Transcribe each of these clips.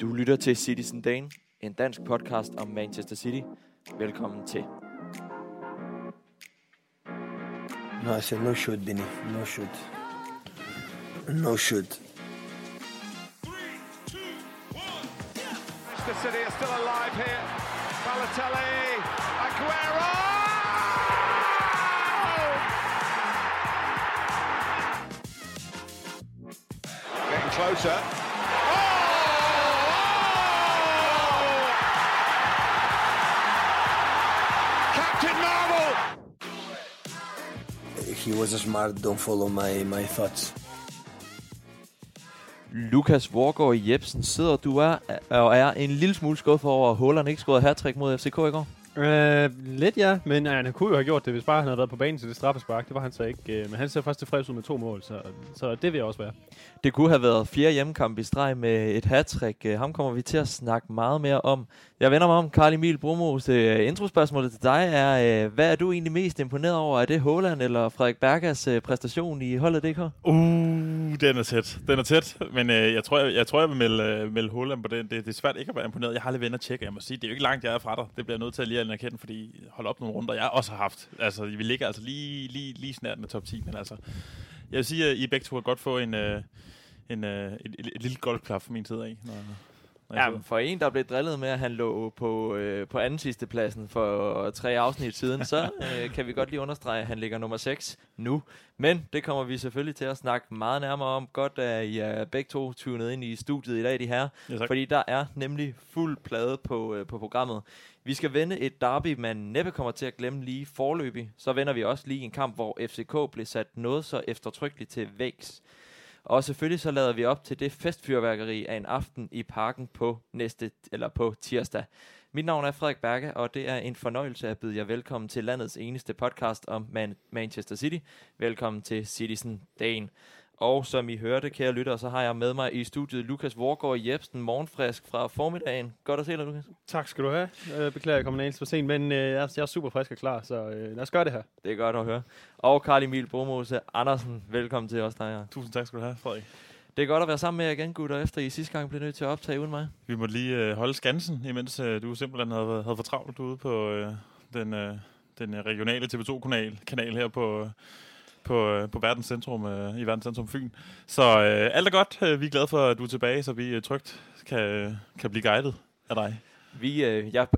Du lytter til Citizen Dane, en dansk podcast om Manchester City. Velkommen til. No, I said no shoot, Benny. No shoot. No shoot. 3, 2, 1, yeah! Manchester City are still alive here. Balotelli, Aguero! Getting closer. He was smart, don't follow my thoughts. Lukas Vorgaard Jepsen, sidder du og er en lille smule skuffet over, at Haaland ikke scorede hattrick mod FCK i går? Lidt ja, men han kunne jo have gjort det, hvis bare han havde været på banen til det straffespark. Det var han så ikke, men han ser faktisk tilfreds ud med 2 mål, så det vil jeg også være. Det kunne have været 4 hjemmekamp i streg med et hattrick. Ham kommer vi til at snakke meget mere om. Jeg vender mig om, Carl Emil Brumose. Introspørgsmålet til dig er, hvad er du egentlig mest imponeret over? Er det Haaland eller Frederik Berkes præstation i holdet DK? Den er tæt, men jeg tror, jeg vil melde Haaland på den. Det er svært ikke at være imponeret. Jeg har aldrig vendt at tjekke, jeg må sige. Det er jo ikke langt, jeg er fra dig. Det bliver nødt til at lige erkende, fordi hold op nogle runder, jeg også har haft. Altså, vi ligger altså lige snart med top 10, men altså, jeg vil sige, at I begge to kan godt få et lille golfklap fra min side af. Ja, for en, der blev drillet med, at han lå på anden sidste pladsen for 3 afsnit siden, så kan vi godt lige understrege, at han ligger nummer 6 nu. Men det kommer vi selvfølgelig til at snakke meget nærmere om. Godt, at I er begge to tunet ind i studiet i dag, de her. Ja, fordi der er nemlig fuld plade på programmet. Vi skal vende et derby, man næppe kommer til at glemme lige forløbig. Så vender vi også lige en kamp, hvor FCK blev sat noget så eftertrykkeligt til vægs. Og selvfølgelig så lader vi op til det festfyrværkeri af en aften i parken på tirsdag. Mit navn er Frederik Berke, og det er en fornøjelse at byde jer velkommen til landets eneste podcast om Manchester City. Velkommen til Citizen Dane. Og som I hørte, kære lyttere, så har jeg med mig i studiet Lukas Vorgaard Jepsen, morgenfrisk fra formiddagen. Godt at se dig, Lukas. Tak skal du have. Beklager, jeg kom en anelse for sent, men jeg er super frisk og klar, så lad os gøre det her. Det er godt at høre. Og Carl Emil Brumose Andersen, velkommen til os, dig. Tusind tak skal du have, Frederik. Det er godt at være sammen med jer igen, gutter, efter I sidste gang blev nødt til at optage uden mig. Vi må lige holde skansen, imens du simpelthen havde for travlt ude på den regionale TV2-kanal her på verdens centrum, i verdens centrum Fyn. Så alt er godt. Vi er glade for, at du er tilbage, så vi trygt kan blive guidet af dig.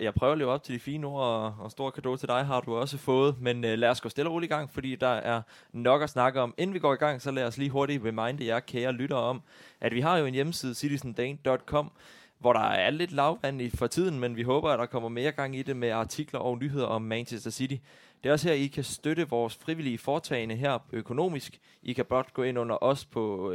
Jeg prøver at leve op til de fine ord, og stor cadeau til dig har du også fået, men lad os gå stille og roligt i gang, fordi der er nok at snakke om. Inden vi går i gang, så lad os lige hurtigt reminde jer, kære lyttere, om, at vi har jo en hjemmeside, citizendane.com, hvor der er lidt lavvand for tiden, men vi håber, at der kommer mere gang i det med artikler og nyheder om Manchester City. Det er også her, I kan støtte vores frivillige foretagende her økonomisk. I kan blot gå ind under os på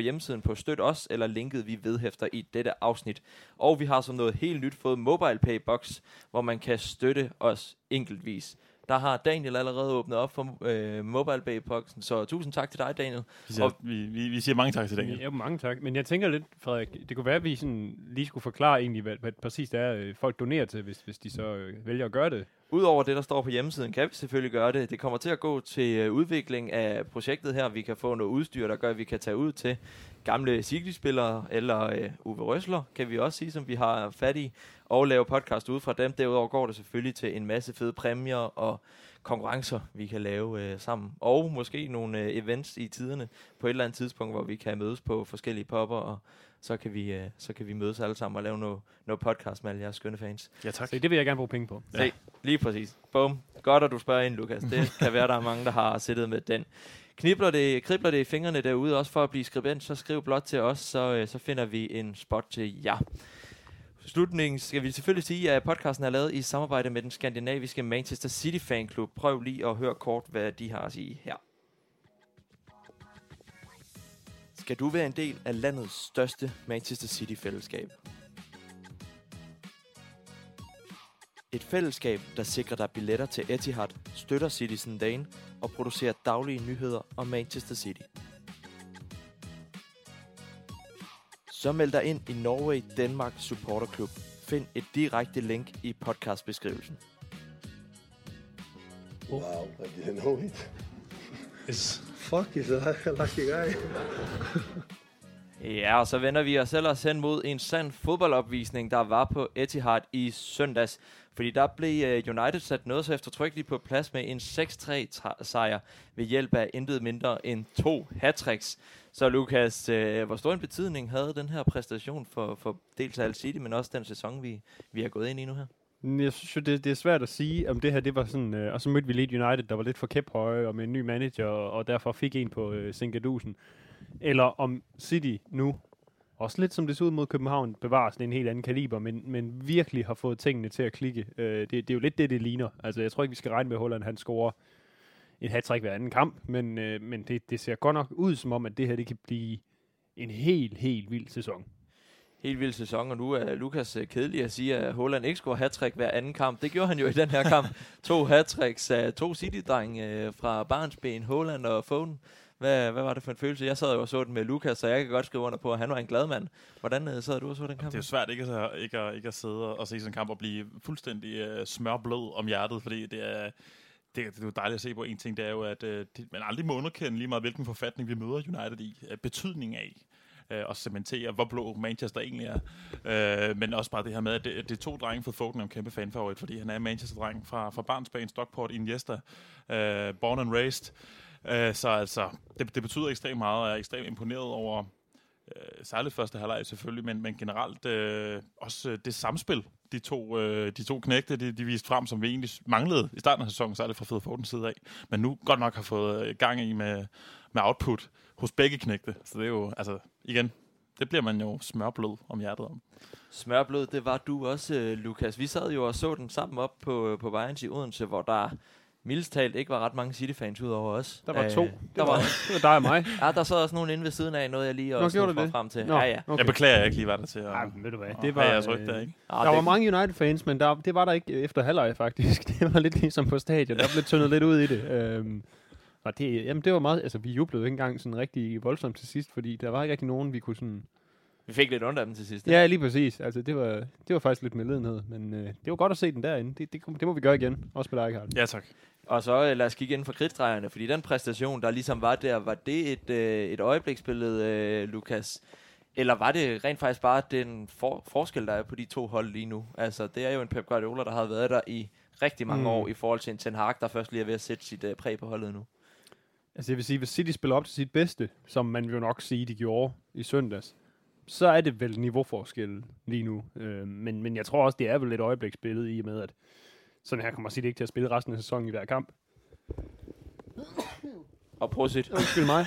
hjemmesiden på Støt Os, eller linket vi vedhæfter i dette afsnit. Og vi har som noget helt nyt fået Mobile Pay Box, hvor man kan støtte os enkeltvis. Der har Daniel allerede åbnet op for Mobile Pay Boxen, så tusind tak til dig, Daniel. Vi siger mange tak til Daniel. Ja, mange tak. Men jeg tænker lidt, Frederik, det kunne være, at vi sådan lige skulle forklare egentlig, hvad præcis det er, folk donerer til, hvis de så vælger at gøre det. Udover det, der står på hjemmesiden, kan vi selvfølgelig gøre det. Det kommer til at gå til udvikling af projektet her. Vi kan få noget udstyr, der gør, at vi kan tage ud til gamle City-spillere eller Uwe Røsler, kan vi også sige, som vi har fat i, og lave podcast ud fra dem. Derudover går det selvfølgelig til en masse fede præmier og konkurrencer, vi kan lave sammen. Og måske nogle events i tiderne på et eller andet tidspunkt, hvor vi kan mødes på forskellige popper, og så kan vi mødes alle sammen og lave noget podcast med alle jeres skønne fans. Ja, tak. Så det vil jeg gerne bruge penge på. Ja. Se, lige præcis. Bum. Godt, at du spørger ind, Lukas. Det kan være, der er mange, der har siddet med den. Kribler det i fingrene derude, også for at blive skribent, så skriv blot til os, så finder vi en spot til jer. Slutningen skal vi selvfølgelig sige, at podcasten er lavet i samarbejde med den skandinaviske Manchester City fanklub. Prøv lige at høre kort, hvad de har at sige her. Skal du være en del af landets største Manchester City-fællesskab? Et fællesskab, der sikrer dig billetter til Etihad, støtter Citizen Dane og producerer daglige nyheder om Manchester City. Så meld dig ind i Norway Denmark Supporter Club. Find et direkte link i podcastbeskrivelsen. Wow, I didn't know it. Fuck, he's a lucky guy. Ja, og så vender vi os ellers hen mod en sand fodboldopvisning, der var på Etihad i søndags. Fordi der blev United sat noget så eftertrykkeligt på plads med en 6-3-sejr ved hjælp af intet mindre end 2 hat-tricks. Så Lukas, hvor stor en betydning havde den her præstation for dels Al City, men også den sæson, vi er gået ind i nu her? Jeg synes jo, det er svært at sige, om det her det var sådan... og så mødte vi lidt United, der var lidt for kæphøje og med en ny manager, og derfor fik en på Sinkadusen. Eller om City nu, også lidt som det ser ud mod København, bevarer sådan en helt anden kaliber, men virkelig har fået tingene til at klikke. Det er jo lidt det ligner. Altså, jeg tror ikke, vi skal regne med, at Haaland han scorer et hat-trick hver anden kamp, men det ser godt nok ud som om, at det her det kan blive en helt vild sæson. Helt vild sæson, og nu er Lukas kedelig at sige, at Haaland ikke scorer hat-trick hver anden kamp. Det gjorde han jo i den her kamp. 2 hat-tricks af 2 City-drenge fra barnsben, Haaland og Foden. Hvad var det for en følelse? Jeg sad jo og så den med Lukas, så jeg kan godt skrive under på, at han var en glad mand. Hvordan sad du og så den kamp? Det er svært ikke at sidde og se sådan en kamp og blive fuldstændig smørblød om hjertet, fordi det er jo dejligt at se på. En ting, det er jo, at man aldrig må underkende lige meget, hvilken forfatning vi møder United i. Betydningen af og cementere, hvor blå Manchester egentlig er. Men også bare det her med, at det er 2 drenge fra Foden, en kæmpe fanfavorit, fordi han er Manchester-dreng fra barnsben, Stockport, Iniesta, born and raised. Så altså, det betyder ekstremt meget, og jeg er ekstremt imponeret over særligt første halvleg selvfølgelig, men generelt også det samspil, de to knægte, de viste frem, som vi egentlig manglede i starten af sæsonen, særligt fra Phil Fodens side af, men nu godt nok har fået gang i med output hos begge knægte, så det er jo, altså igen, det bliver man jo smørblød om hjertet om. Smørblød, det var du også, Lukas. Vi sad jo og så den sammen op på Vejens i Odense, hvor der mildest talt ikke var ret mange City-fans ud over os. Der var 2. Det var dig og mig. Ja, der sad også nogen inde ved siden af, noget jeg lige også fandt frem til. Nå, ja. Okay. Jeg beklager, jeg ikke lige var der til. Nej, ved du hvad, det var jeg ikke der, ikke? Der var mange United-fans, men det var der ikke efter halvleg faktisk. Det var lidt ligesom på stadion. Der blev tyndet lidt ud i det. Og det var meget... Altså, vi jublede ikke engang sådan rigtig voldsomt til sidst, fordi der var ikke rigtig nogen, vi kunne sådan... Vi fik lidt ondt af dem til sidst. Ja, lige præcis. Altså, det var faktisk lidt medlidenhed, men det var godt at se den derinde. Det må vi gøre igen, også med dig, Carl. Ja, tak. Og så lad os kigge ind for kridtdrejerne, fordi den præstation, der ligesom var der, var det et øjebliksbillede, Lukas? Eller var det rent faktisk bare den forskel, der er på de 2 hold lige nu? Altså, det er jo en Pep Guardiola, der har været der i rigtig mange år i forhold til en Ten Hag, der først lige er ved at sætte sit præg på holdet nu. Altså, jeg vil sige, hvis City spiller op til sit bedste, som man jo nok sige, de gjorde i søndags, så er det vel niveauforskel lige nu. Men jeg tror også, det er vel et øjebliksbillede i og med, at sådan her kommer City ikke til at spille resten af sæsonen i hver kamp. Og prosit. Undskyld mig.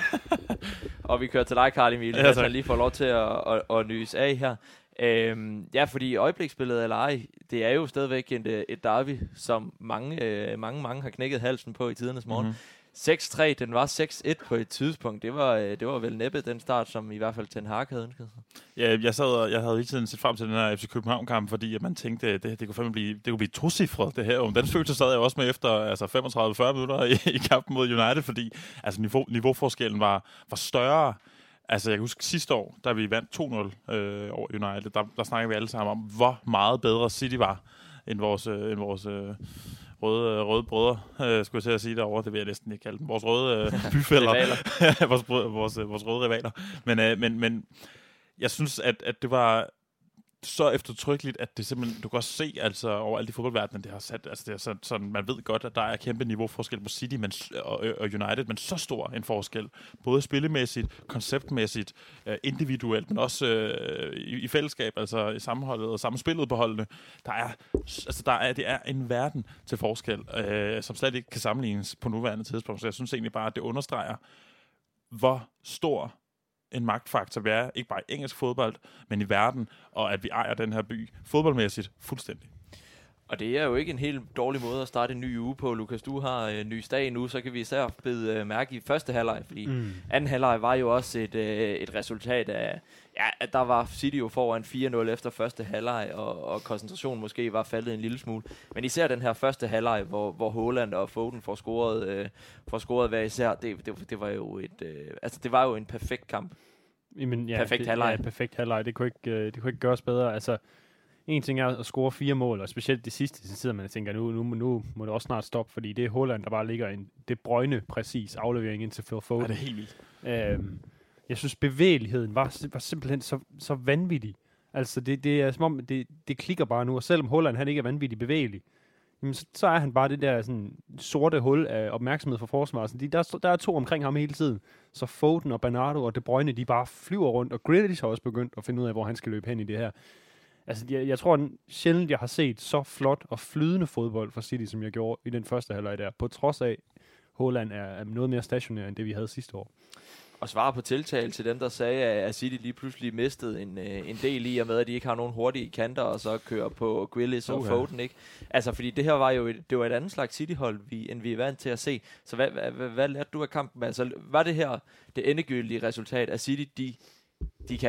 Og vi kører til dig, Carl Emil, så jeg lige får lov til at nyse af her. Ja, fordi øjebliksbilledet eller ej, det er jo stadigvæk et derby, som mange har knækket halsen på i tidernes morgen. Mm-hmm. 6-3, den var 6-1 på et tidspunkt. Det var vel næppe den start, som i hvert fald Ten Hag havde ønsket sig. Ja, jeg havde hele tiden set frem til den her FC København-kamp, fordi at man tænkte, at det kunne fandme blive tocifret, det her. Og den følelse sad jeg også med efter 35-40 minutter i kampen mod United, fordi altså, niveauforskellen var større. Altså, jeg kan huske sidste år, da vi vandt 2-0 over United, der snakkede vi alle sammen om, hvor meget bedre City var end vores røde brødre, skulle jeg til at sige derovre. Det vil jeg næsten ikke kalde dem. Vores røde byfæller. vores røde rivaler. Men jeg synes, at det var så eftertrykkeligt, at det simpelthen, du kan også se altså, over alle de fodboldverdenen, det har sat. Altså, det er sådan, man ved godt, at der er kæmpe niveauforskel på City og United, men så stor en forskel. Både spillemæssigt, konceptmæssigt, individuelt, men også i fællesskab, altså i sammenholdet og samspillet på holdene. Det er en verden til forskel, som slet ikke kan sammenlignes på nuværende tidspunkt. Så jeg synes egentlig bare, at det understreger, hvor stor en magtfaktor vi er, ikke bare i engelsk fodbold, men i verden, og at vi ejer den her by fodboldmæssigt fuldstændig. Og det er jo ikke en helt dårlig måde at starte en ny uge på, Lukas. Du har nysdag nu, så kan vi især bede mærke i første halvleg, fordi anden halvleg var jo også et resultat af, ja, der var City jo foran 4-0 efter første halvleg, og koncentrationen måske var faldet en lille smule. Men især den her første halvleg, hvor Haaland og Foden får scoret hver især, det var jo det var jo en perfekt kamp. Jamen, ja, perfekt halvleg. Ja, perfekt halvleg. Det kunne ikke gøres bedre. Altså, en ting er at score 4 mål, og specielt det sidste, så sidder man og tænker, nu må det også snart stoppe, fordi det er Haaland, der bare ligger en De Bruyne præcis aflevering ind til Phil Foden. Ja, det er helt vildt. Jeg synes, bevægeligheden var simpelthen så vanvittig. Altså, det er som om, det klikker bare nu, og selvom Haaland, han ikke er vanvittigt bevægelig, jamen, så er han bare det der sådan, sorte hul af opmærksomhed fra forsvaret. Der er to omkring ham hele tiden. Så Foden og Bernardo og De Bruyne, de bare flyver rundt, og Grealish har også begyndt at finde ud af, hvor han skal løbe hen i det her. Altså, jeg tror sjældent, jeg har set så flot og flydende fodbold fra City, som jeg gjorde i den første halvleg der, på trods af, Haaland er noget mere stationær, end det vi havde sidste år. Og svare på tiltale til dem, der sagde, at City lige pludselig mistede en del i, og med at de ikke har nogen hurtige kanter, og så kører på Grealish og Foden, ikke? Altså, fordi det her var jo et andet slags City-hold, end vi er vant til at se. Så hvad lærte du af kampen? Altså, var det her det endegyldige resultat af City, de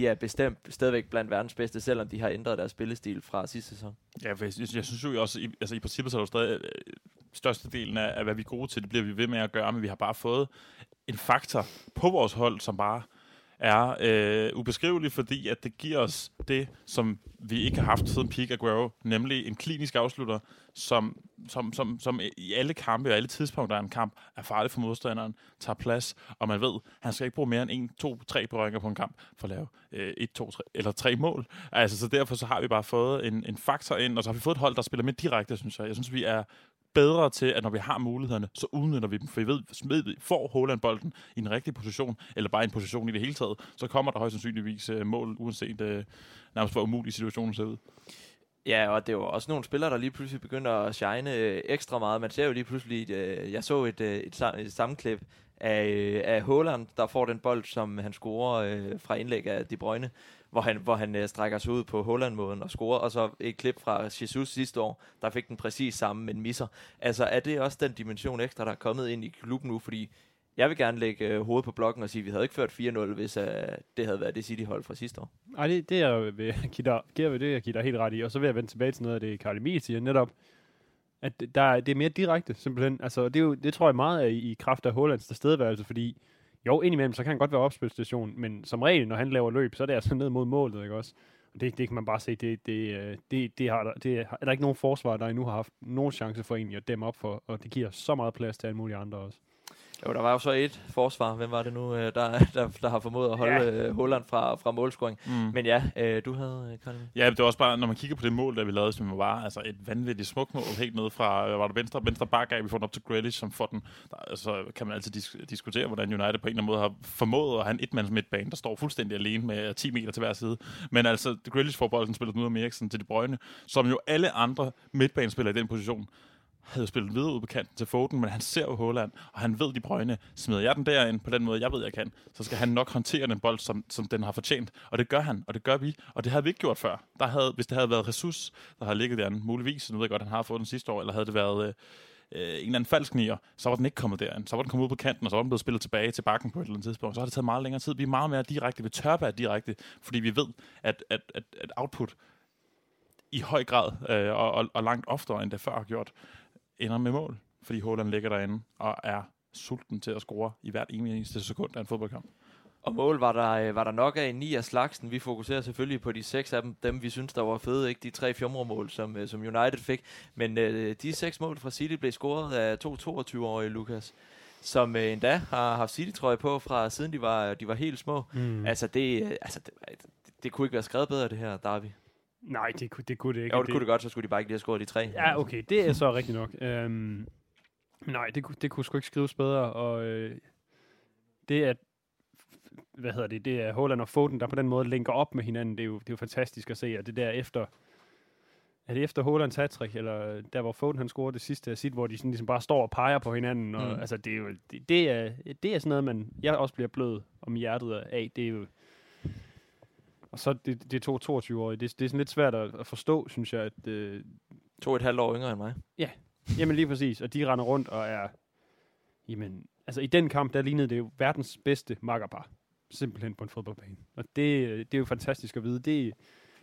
er bestemt stadigvæk blandt verdens bedste, selvom de har ændret deres spillestil fra sidste sæson? Ja, for jeg synes jo også, i princippet så er der stadig størstedelen af, hvad vi er gode til, det bliver vi ved med at gøre, men vi har bare fået en faktor på vores hold, som bare er ubeskrivelig, fordi at det giver os det, som vi ikke har haft siden peak Aguero, nemlig en klinisk afslutter, som i alle kampe og alle tidspunkter af en kamp er farlig for modstanderen, tager plads, og man ved, han skal ikke bruge mere end 1, 2, 3 berøringer på en kamp for at lave 1, 2, 3 eller 3 mål. Altså, så derfor så har vi bare fået en faktor ind, og så har vi fået et hold, der spiller mere direkte, synes jeg. Jeg synes, vi er bedre til, at når vi har mulighederne, så udnytter vi dem, for vi ved, får Haaland-bolden i en rigtig position, eller bare en position i det hele taget, så kommer der højst sandsynligvis mål, uanset nærmest hvor umulig situationen ser ud. Ja, og det var også nogle spillere, der lige pludselig begynder at shine ekstra meget. Man ser jo lige pludselig, jeg så et sammenklip af Haaland, der får den bold, som han scorer fra indlæg af De Bruyne, hvor han strækker sig ud på Haaland-måden og scorer, og så et klip fra Jesus sidste år, der fik den præcis samme, men misser. Altså, er det også den dimension ekstra, der er kommet ind i klubben nu? Fordi jeg vil gerne lægge hovedet på blokken og sige, at vi havde ikke ført 4-0, hvis det havde været det City-hold fra sidste år. Nej, det er jeg giver dig helt ret i, og så vil jeg vende tilbage til noget af det, Carl Emil siger netop, at det er mere direkte, simpelthen. Altså, det tror jeg meget er i kraft af Haalands tilstedeværelse, fordi jo, indimellem, så kan han godt være opspilstation, men som regel, når han laver løb, så er det altså ned mod målet, ikke også? Og det kan man bare se, der er ikke nogen forsvar, der endnu har haft nogen chance for egentlig at dæmme op for, og det giver så meget plads til alle mulige andre også. Jo, der var jo så et forsvar, hvem var det nu, der har formået at holde Haaland fra målscoring. Men ja, du havde, Carl? Ja, det var også bare, når man kigger på det mål, der vi lavede, som var altså et vanvittigt smukt mål, helt nede fra, var det venstre bakke af, vi får den op til Grealish, som får den, så kan man altid diskutere, hvordan United på en eller anden måde har formået at have en etmands midtbane, der står fuldstændig alene med 10 meter til hver side. Men altså, Grealish får bolden, spiller den ud af Eriksen til De Bruyne, som jo alle andre midtbanespillere i den position havde spillet videre ud på kanten til Foden, men han ser jo Haaland, og han ved De Bruyne. Smider jeg den derind på den måde, jeg ved, jeg kan, så skal han nok håndtere den bold, som den har fortjent. Og det gør han, og det gør vi, og det havde vi ikke gjort før. Hvis det havde været Jesus, der havde ligget derinde, muligvis, nu ved jeg godt, han har fået den sidste år, eller havde det været en eller anden falsk nier, så var den ikke kommet derinde. Så var den kommet ud på kanten, og så var den blevet spillet tilbage til bakken på et eller andet tidspunkt. Så har det taget meget længere tid. Vi er meget mere direkte, vi tør være direkte, fordi vi ved, at output i høj grad og langt oftere, end det før har gjort, ender med mål, fordi Haaland ligger derinde og er sulten til at score i hvert eneste sekund af en fodboldkamp. Og mål var der nok af 9 af slagsen. Vi fokuserer selvfølgelig på de 6 af dem vi synes, der var fede, ikke? De 3 fjumremål, som United fik. Men de 6 mål fra City blev scoret af to 22-årige Lukas, som endda har haft City-trøje på fra siden de var helt små. Altså, det kunne ikke være skrevet bedre, det her derby. Nej, det kunne det ikke. Jo, det kunne det godt, så skulle de bare ikke lige have scoret de 3. Ja, okay, det er så rigtigt nok. Nej, det kunne sgu ikke skrives bedre, og det er Haaland og Foden, der på den måde linker op med hinanden, det er jo fantastisk at se, og det der efter, er det efter Haalands hattrick, eller der hvor Foden han scorede det sidste af sit, hvor de sådan ligesom bare står og peger på hinanden, og altså det er sådan noget, jeg også bliver blød om hjertet af, det er jo. Og så det er to 22-årige. Det er sådan lidt svært at forstå, synes jeg. At, 2,5 år yngre end mig. Ja, jamen lige præcis. Og de render rundt og er. Jamen, altså i den kamp, der lignede det jo verdens bedste makkerpar. Simpelthen på en fodboldbane. Og det er jo fantastisk at vide.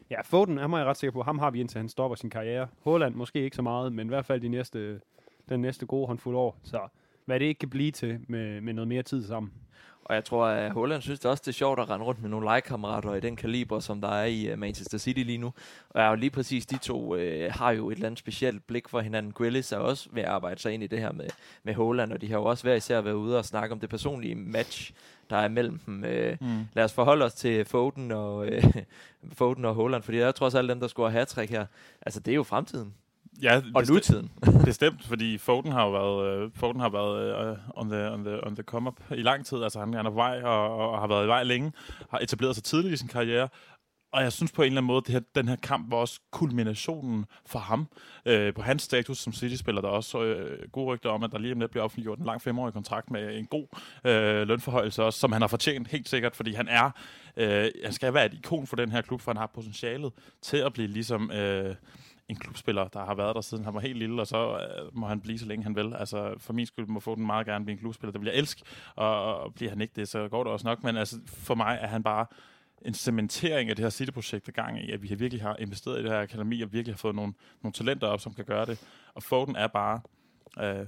Ja, Foden er mig ret sikker på. Ham har vi, indtil han stopper sin karriere. Haaland måske ikke så meget, men i hvert fald den næste gode håndfuld år. Så hvad det ikke kan blive til med noget mere tid sammen. Og jeg tror, at Haaland synes det også, det er sjovt at rende rundt med nogle legekammerater i den kaliber, som der er i Manchester City lige nu. Og lige præcis de to har jo et eller andet specielt blik for hinanden. Grealish er også ved at arbejde sig ind i det her med Haaland, og de har jo også hver især været ude og snakke om det personlige match, der er mellem dem. Lad os forholde os til Foden og Haaland, fordi jeg tror også, alle dem, der scorer hat-trick her, altså det er jo fremtiden. Ja, og nutiden. Bestemt, fordi Foden har jo været, on the come-up i lang tid. Altså han er på vej og har været i vej længe, har etableret sig tidligt i sin karriere. Og jeg synes på en eller anden måde, at den her kamp var også kulminationen for ham. På hans status som City-spiller, der også gode rygter om, at der lige om lidt bliver offentliggjort en lang 5-årig kontrakt med en god lønforhøjelse også, som han har fortjent helt sikkert, fordi han skal være et ikon for den her klub, for han har potentialet til at blive ligesom... en klubspiller, der har været der siden han var helt lille, og så må han blive så længe han vil. Altså, for min skyld må Foden meget gerne blive en klubspiller, det vil jeg elske, og bliver han ikke det, så går det også nok. Men altså, for mig er han bare en cementering af det her City-projekt i gang i, at vi virkelig har investeret i det her akademi, og virkelig har fået nogle talenter op, som kan gøre det. Og Foden er bare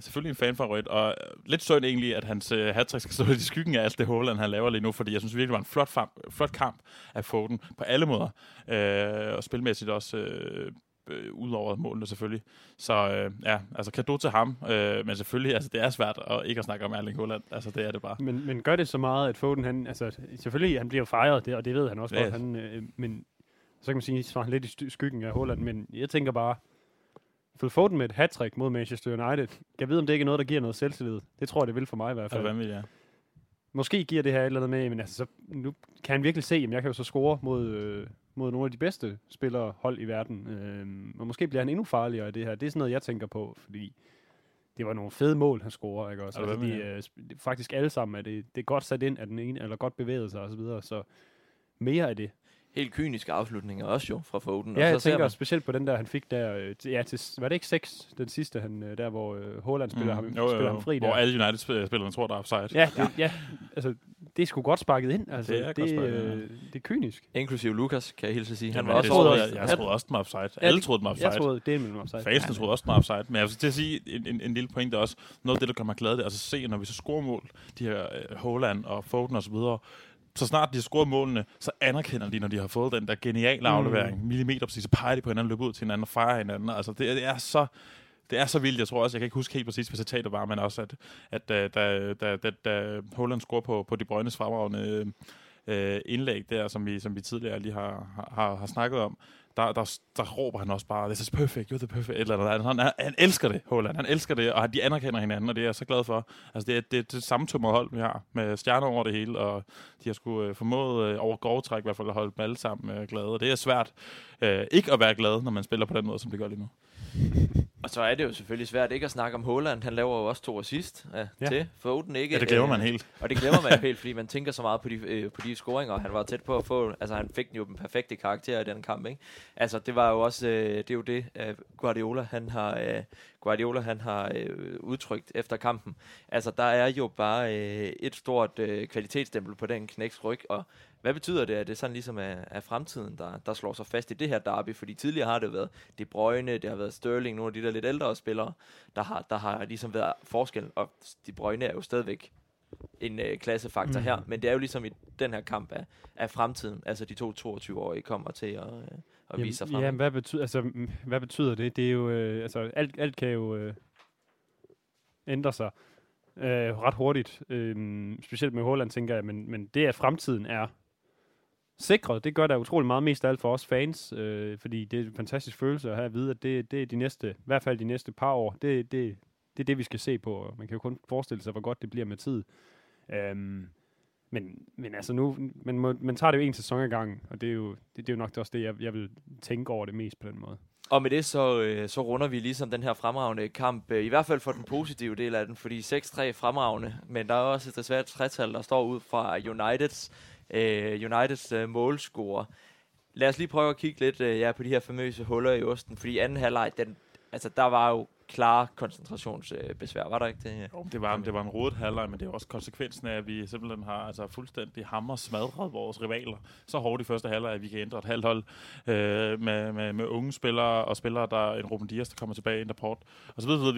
selvfølgelig en fanfavorit, og lidt synd egentlig, at hans hat-trick skal stå i skyggen af alt det Haaland, han laver lige nu, fordi jeg synes virkelig, det var en flot kamp af Foden på alle måder, og spilmæssigt også... udover målene selvfølgelig. Så altså cadeau til ham, men selvfølgelig, altså det er svært at ikke at snakke om Erling Haaland, altså det er det bare. Men gør det så meget, at Foden, han, altså selvfølgelig, han bliver fejret, og det ved han også godt, han, men så kan man sige, så var han lidt i skyggen af Haaland, men jeg tænker bare, Foden med et hat-trick mod Manchester United, jeg ved, om det ikke er noget, der giver noget selvtillid. Det tror jeg, det vil for mig i hvert fald. Ja, ja. Måske giver det her et eller andet med, men altså, så, nu kan han virkelig se, at jeg kan jo så score mod nogle af de bedste spillere hold i verden. Og måske bliver han endnu farligere i det her. Det er sådan noget, jeg tænker på, fordi det var nogle fede mål, han scorer, ikke også? Altså, faktisk alle sammen, at det er godt sat ind af den ene, eller godt bevæget sig og så videre, så mere af det. Helt kyniske afslutninger også jo, fra Foden. Ja, og så jeg tænker specielt på den der, han fik der, til, var det ikke 6, den sidste, han, der hvor Haaland spiller, ham fri der. Hvor alle United-spillerne tror, der er offside. Ja, ja, altså, det er sgu godt sparket ind. Altså, det er kynisk. Inklusive Lukas, kan jeg hilse at sige. Han var troede også, den var offside. Alle troede, den var offside. Jeg troede, det var offside. Fasen troede også, den var offside. Men jeg vil til at sige en lille pointe også. Noget af det, der gør mig glad, det er at se, når vi så scorer mål, de her Haaland og Foden og så videre. Så snart de har scoret målene, så anerkender de, når de har fået den der geniale aflevering. Millimeter præcis, så peger de på hinanden, løber ud til hinanden og fejrer hinanden. Altså, det er så vildt. Jeg tror også, jeg kan ikke huske helt præcis, hvad citatet var, men også, at da Haaland scorer på De Bruynes fremragende indlæg der, som vi tidligere lige har snakket om, der råber han også bare, this is perfect, you're the perfect, eller han elsker det, Haaland, han elsker det, og de anerkender hinanden, og det er jeg så glad for. Altså, det er det sammentømrede hold, vi har, med stjerner over det hele, og de har sgu formået over gårdtræk i hvert fald at holde dem alle sammen glade, og det er svært ikke at være glad, når man spiller på den måde, som det gør lige nu. Og så er det jo selvfølgelig svært ikke at snakke om Haaland. Han laver jo også 2 assist til Foden, ikke? Ja, det glemmer man helt. Og det glemmer man helt, fordi man tænker så meget på de scoringer. Han var tæt på at få... Altså, han fik jo den perfekte karakter i den kamp, ikke? Altså, det var jo også... det er jo det, Guardiola, han har udtrykt efter kampen. Altså, der er jo bare et stort kvalitetsstempel på den knæks ryg, og hvad betyder det? Er det sådan ligesom af fremtiden, der slår sig fast i det her derby? Fordi tidligere har det været De Bruyne, det har været Sterling, nogle af de der lidt ældre spillere, der har ligesom været forskel, og De Bruyne er jo stadigvæk en klassefaktor her, men det er jo ligesom i den her kamp af fremtiden, altså de 22-årige kommer til at vise sig frem. Jamen, hvad betyder det? Det er jo, alt kan jo ændre sig ret hurtigt, specielt med Haaland, tænker jeg, men det, at fremtiden er sikret, det gør der utrolig meget, mest af alt for os fans, fordi det er en fantastisk følelse at have at vide, at det er i hvert fald de næste par år, det er det, vi skal se på, og man kan jo kun forestille sig, hvor godt det bliver med tid. Men altså nu, man tager det jo en sæson ad gangen, og det er jo nok også det, jeg vil tænke over det mest på den måde. Og med det, så runder vi ligesom den her fremragende kamp, i hvert fald for den positive del af den, fordi 6-3 fremragende, men der er også et desværre tretal, der står ud fra Uniteds målscorer. Lad os lige prøve at kigge lidt på de her famøse huller i osten, fordi anden halvleg, altså der var jo klare koncentrationsbesvær, var der ikke det? Jo, det var en rodet halvleg, men det er også konsekvensen af, at vi simpelthen har altså, fuldstændig smadret vores rivaler så hårdt i første halvleg, at vi kan ændre et halvt hold med unge spillere og spillere, der en Rúben Dias, der kommer tilbage i en rapport. Og så ved vi, at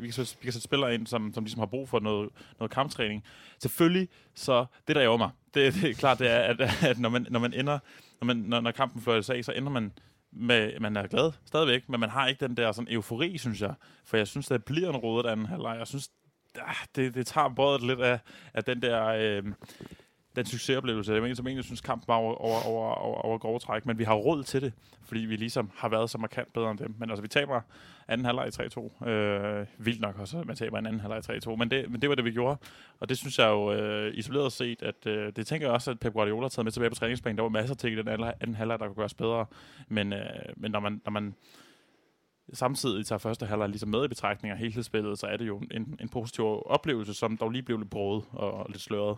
vi kan sætte spillere ind, som ligesom har brug for noget kamptræning. Selvfølgelig, så det der ærger mig, det er klart, det er, at når kampen fløjtes af, så ender man man er glad stadigvæk, men man har ikke den der sådan eufori, synes jeg. For jeg synes, det bliver en rodet anden halvleg. Jeg synes, det tager brødet lidt af den der den succesoplevelse. Jeg mener, som egentlig synes, kampen var over grove træk, men vi har råd til det, fordi vi ligesom har været så markant bedre end dem. Men altså, vi taber anden halvleg 3-2. Vildt nok også, at man taber en anden halvleg 3-2. Men det var det, vi gjorde. Og det synes jeg jo isoleret set, at det tænker jeg også, at Pep Guardiola har taget med tilbage på træningsbanen. Der var masser af ting i den anden halvleg, der kunne gøres bedre. Men når man samtidig tager første halvleg ligesom med i betragtning af helhedsspillet, så er det jo en positiv oplevelse, som dog lige blev lidt broget og lidt sløret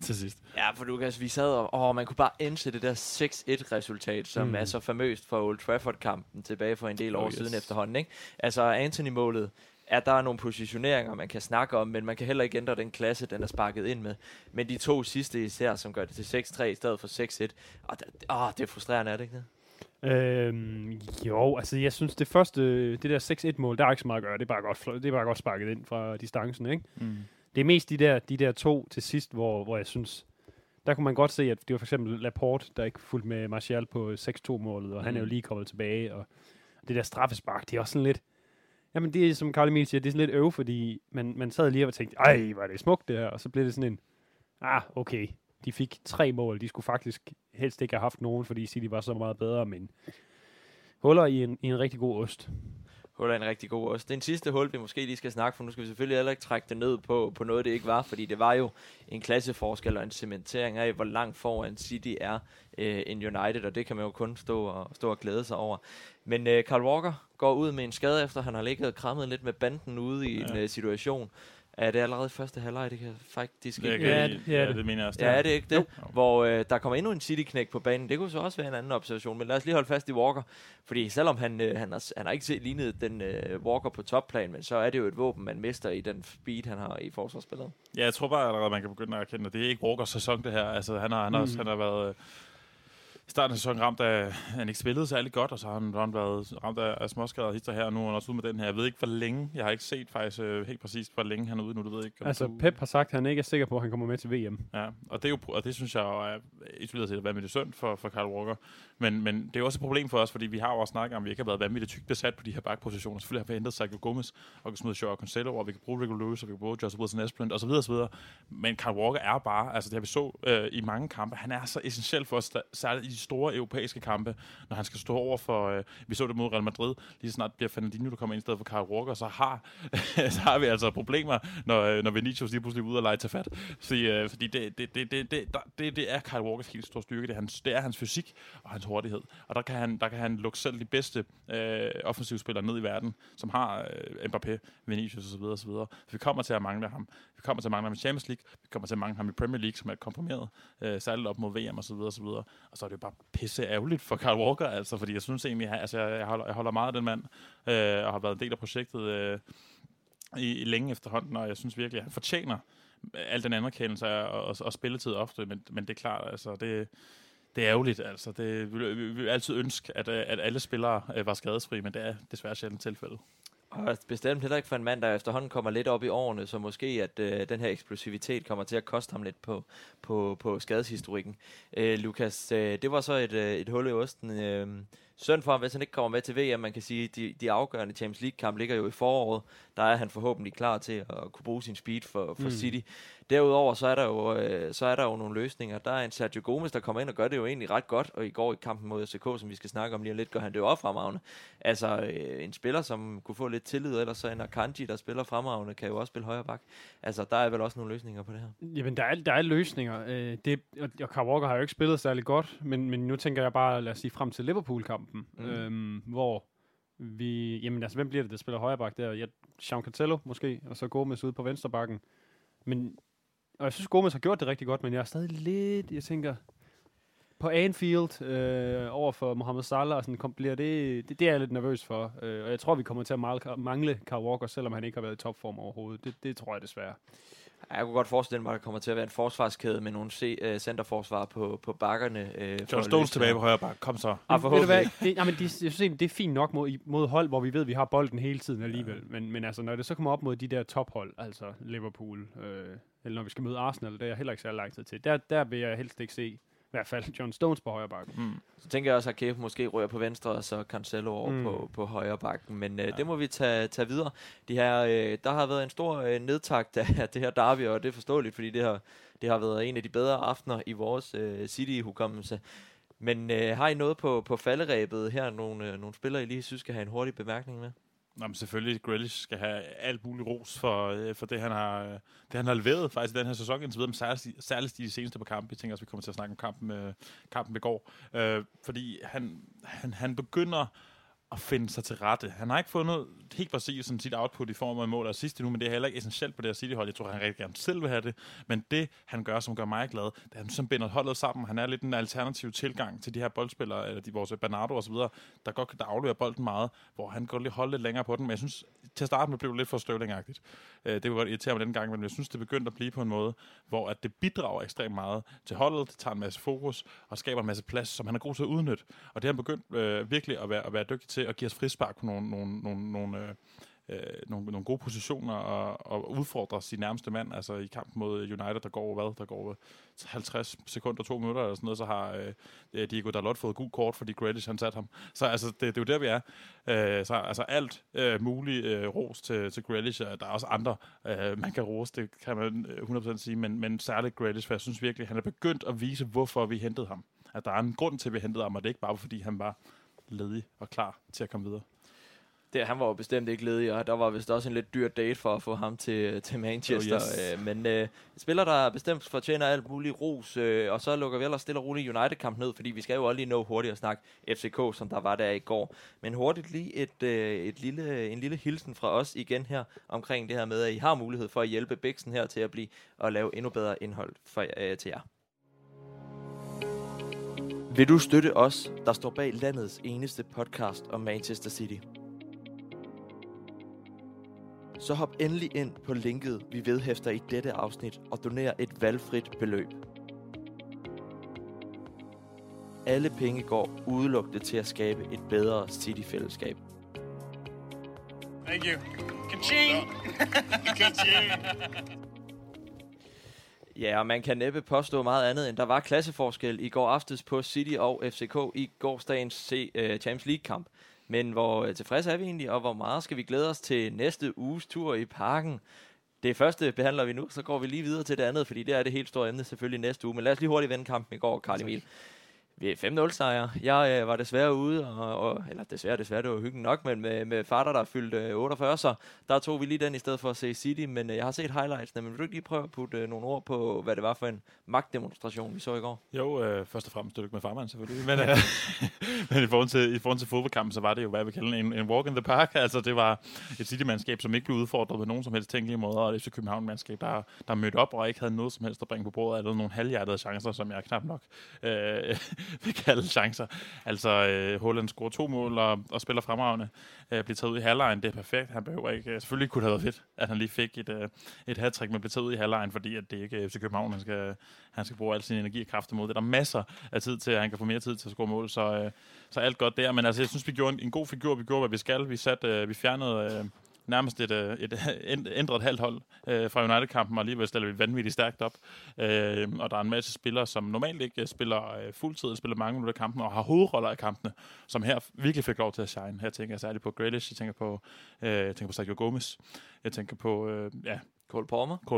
til sidst. Ja, for Lukas, vi sad og man kunne bare indsætte det der 6-1-resultat, som er så famøst fra Old Trafford-kampen tilbage for en del år siden efterhånden, ikke? Altså Antony-målet, at der er nogle positioneringer, man kan snakke om, men man kan heller ikke ændre den klasse, den er sparket ind med. Men de to sidste især, som gør det til 6-3 i stedet for 6-1, det er frustrerende, er det ikke det? Jeg synes det første, det der 6-1-mål, der er ikke så meget at gøre, det er bare godt sparket ind fra distancen, ikke? Mm. Det er mest de der to til sidst, hvor jeg synes, der kunne man godt se, at det var for eksempel Laporte, der ikke fulgte med Martial på 6-2-målet, og han er jo lige kommet tilbage, og det der straffespark, det er også sådan lidt, jamen det er som Carl Emil siger, det er sådan lidt fordi man sad lige og tænkte, ej, var det smukt det her, og så blev det sådan en, okay. De fik 3 mål. De skulle faktisk helst ikke have haft nogen, fordi City var så meget bedre, men huller i en rigtig god ost. Huller i en rigtig god ost. Den sidste hul, vi måske lige skal snakke for, nu skal vi selvfølgelig heller ikke trække det ned på noget, det ikke var, fordi det var jo en klasseforskel og en cementering af, hvor langt foran City er end United, og det kan man jo kun stå og glæde sig over. Men Kyle Walker går ud med en skade, efter han har ligget og krammet lidt med banden ude i en situation. Er det allerede første halvleg, det kan faktisk ikke? Det mener jeg også. Ja, er det ikke det? Jo. Hvor der kommer endnu en City-knæk på banen. Det kunne så også være en anden observation, men lad os lige holde fast i Walker. Fordi selvom han har ikke set lignet den Walker på topplan, men så er det jo et våben, man mister i den speed, han har i forsvarsspillet. Ja, jeg tror bare allerede, man kan begynde at erkende, at det er ikke Walkers sæson, det her. Altså, han har været starten af sæsonen ramt af, han ikke spillede særlig godt, og så har han været ramt af småskader og hister her, og nu er han også ude med den her. Jeg ved ikke, hvor længe. Jeg har ikke set faktisk helt præcist, hvor længe han er ude nu, det ved jeg ikke. Altså, Pep har sagt, at han ikke er sikker på, at han kommer med til VM. Ja, og det, er jo, og det synes jeg jo er isoleret set at være vanvittigt synd for Kyle Walker. Men det er jo også et problem for os, fordi vi har jo også snakket om, at vi ikke har været vanvittigt tykt besat på de her bakpositioner. Selvfølgelig har vi hentet Sergio Gómez, og kan smide Jean Cancelo, og vi kan bruge Rico Lewis, og vi kan bruge Josh Wilson-Esplund, osv. Men Kyle Walker er bare, altså det har vi så i mange kampe, han er så essentiel for os, særligt i store europæiske kampe, når han skal stå over for, vi så det mod Real Madrid, lige snart bliver Fernandinho, der kommer ind i stedet for Kyle Walker, så har vi altså problemer, når Vinícius lige pludselig er ude og lege til fat. Fordi det er Kyle Walkers helt store styrke, det er hans fysik og hans hurtighed. Og der kan han lukke selv de bedste offensivspillere ned i verden, som har Mbappé, Vinícius osv. Vi kommer til at mangle ham. Vi kommer til at mangle ham i Champions League, vi kommer til at mangle ham i Premier League, som er komprimeret, særligt op mod VM osv. Og så er det jo bare pisse ærgerligt for Kyle Walker, altså, fordi jeg synes egentlig, altså, jeg holder meget af den mand, og har været en del af projektet i længe efterhånden, og jeg synes virkelig, at han fortjener al den anerkendelse og spilletid ofte, men det er klart, altså, det er ærgerligt, altså, vi vil altid ønske, at alle spillere var skadesfri, men det er desværre sjældent tilfældet. Og bestemt heller ikke for en mand, der efterhånden kommer lidt op i årene, så måske at den her eksplosivitet kommer til at koste ham lidt på skadeshistorikken. Lukas, det var så et hul i osten. Synd for ham, hvis han ikke kommer med til VM. Man kan sige, at de afgørende Champions League-kamp ligger jo i foråret. Der er han forhåbentlig klar til at kunne bruge sin speed for City. Derudover så er der jo nogle løsninger. Der er en Sergio Gómez, der kommer ind og gør det jo egentlig ret godt. Og i går i kampen mod FCK, som vi skal snakke om lige lidt, gør han det jo også fremragende. Altså en spiller, som kunne få lidt tillid, eller så en Akanji, der spiller fremragende, kan jo også spille højre bak. Altså der er vel også nogle løsninger på det her. Jamen der er løsninger. Og Kyle Walker har jo ikke spillet særlig godt, men nu tænker jeg bare, lad os sige frem til Liverpool-kampen. Hvor vi, jamen altså hvem bliver det, der spiller højre bak der? Jean Cancelo måske, og så Gómez ude på venstre bakken. Men, og jeg synes Gómez har gjort det rigtig godt, men jeg er stadig lidt, jeg tænker, på Anfield over for Mohamed Salah, og sådan bliver det er jeg lidt nervøs for. Og jeg tror, vi kommer til at mangle Kyle Walker, selvom han ikke har været i topform overhovedet. Det tror jeg desværre. Jeg kunne godt forestille mig, at der kommer til at være en forsvarskæde med nogle centerforsvar på bakkerne. John Stones tilbage på højre bakke. Kom så. Det er fint nok mod hold, hvor vi ved, at vi har bolden hele tiden alligevel. Ja. Men altså, når det så kommer op mod de der tophold, altså Liverpool, eller når vi skal møde Arsenal, det er jeg heller ikke så lang tid til. Der vil jeg helst ikke se, i hvert fald John Stones på højre bakken. Mm. Så tænker jeg også, at Kæf måske rører på venstre, og så Cancelo over på højre bakken. Men det må vi tage videre. Der har været en stor nedtakt af det her derby, og det er forståeligt, fordi det har været en af de bedre aftener i vores City-hukommelse. Men har I noget på falderæbet her? Nogle spillere, I lige synes, skal have en hurtig bemærkning med? Jamen selvfølgelig, Grealish skal have alt muligt ros for det, han har leveret faktisk i den her sæson, indtil videre, særligt de seneste par kampe. Jeg tænker også, vi kommer til at snakke om kampen i går. Fordi han begynder at finde sig til rette. Han har ikke fundet helt præcis sådan sit output i form af mål og assist nu, men det er heller ikke essentielt på det her City-hold. Jeg tror, han rigtig gerne selv vil have det, men det, han gør, som gør mig glad, det er, han som binder holdet sammen. Han er lidt en alternativ tilgang til de her boldspillere, eller vores Bernardo og så videre, der godt kan aflevere bolden meget, hvor han godt lige holde lidt længere på den, men jeg synes, til at starte med, blev det lidt for støvlingagtigt. Det kunne godt irritere mig den gang, men jeg synes, det begyndte at blive på en måde, hvor at det bidrager ekstremt meget til holdet, det tager en masse fokus og skaber en masse plads, som han er god til at udnytte. Og det har begyndt virkelig at være dygtig til, og give os frispark på nogle gode positioner og udfordre sin nærmeste mand. Altså i kampen mod United, der går 50 sekunder, 2 minutter eller sådan noget, så har Diego Dalot fået gult kort, fordi Grealish han satte ham. Så altså, det er jo der, vi er. Så altså alt muligt ros til Grealish. Der er også andre, man kan rose, det kan man 100% sige, men særligt Grealish, for jeg synes virkelig, han er begyndt at vise, hvorfor vi hentede ham. At der er en grund til, at vi hentede ham, og det er ikke bare, fordi han var ledig og klar til at komme videre. Han var jo bestemt ikke ledig, og der var vist også en lidt dyr date for at få ham til Manchester. Oh yes. Men spiller, der bestemt fortjener alt muligt ros, og så lukker vi ellers stille og roligt United-kampen ned, fordi vi skal jo også lige nå hurtigt at snakke FCK, som der var der i går. Men hurtigt lige en lille hilsen fra os igen her, omkring det her med, at I har mulighed for at hjælpe Bixen her til at blive og lave endnu bedre indhold til jer. Vil du støtte os, der står bag landets eneste podcast om Manchester City? Så hop endelig ind på linket, vi vedhæfter i dette afsnit, og doner et valgfrit beløb. Alle penge går udelukkende til at skabe et bedre City-fællesskab. Thank you. Ka-ching! Ka-ching! Ja, og man kan næppe påstå meget andet, end der var klasseforskel i går aftes på City og FCK i gårsdagens Champions League-kamp. Men hvor tilfredse er vi egentlig, og hvor meget skal vi glæde os til næste uges tur i parken? Det første behandler vi nu, så går vi lige videre til det andet, fordi det er det helt store emne selvfølgelig næste uge. Men lad os lige hurtigt vende kampen i går, Carl Emil. 5-0-sejre. Jeg var desværre ude, eller desværre, det var hyggen nok, men med Fader, der fyldte 48, så der tog vi lige den i stedet for at se City, men jeg har set highlights, men vil du ikke lige prøve at putte nogle ord på, hvad det var for en magtdemonstration, vi så i går? Jo, først og fremmest støtte med farmand selvfølgelig, men, men i forhold til fodboldkampen, så var det jo, hvad vi kalder en walk in the park, altså det var et City-mandskab, som ikke blev udfordret på nogen som helst tænkelige måder, og et FC København-mandskab, der mødte op og ikke havde noget som helst at bringe på bordet, eller nogle halvhjertede chancer, som jeg knap nok vi kalder chancer. Altså, Haaland scorer 2 mål og spiller fremragende. Bliver taget ud i halvlejen, det er perfekt. Han behøver ikke... Selvfølgelig kunne det have været fedt, at han lige fik et hat-trick, men blev taget ud i halvlejen, fordi at det ikke er FC København, han skal bruge al sin energi og kræfter mod det. Der er masser af tid til, at han kan få mere tid til at score mål, så alt godt der. Men altså, jeg synes, vi gjorde en god figur. Vi gjorde, hvad vi skal. Vi fjernede... nærmest et ændret halvt hold fra United-kampen, og alligevel stiller vi vanvittigt stærkt op. Og der er en masse spillere, som normalt ikke spiller fuldtid, og spiller mange minutter af kampen, og har hovedroller i kampene, som her virkelig fik lov til at shine. Her tænker jeg særligt på Grealish, jeg tænker på, Sergio Gómez, jeg tænker på, Cole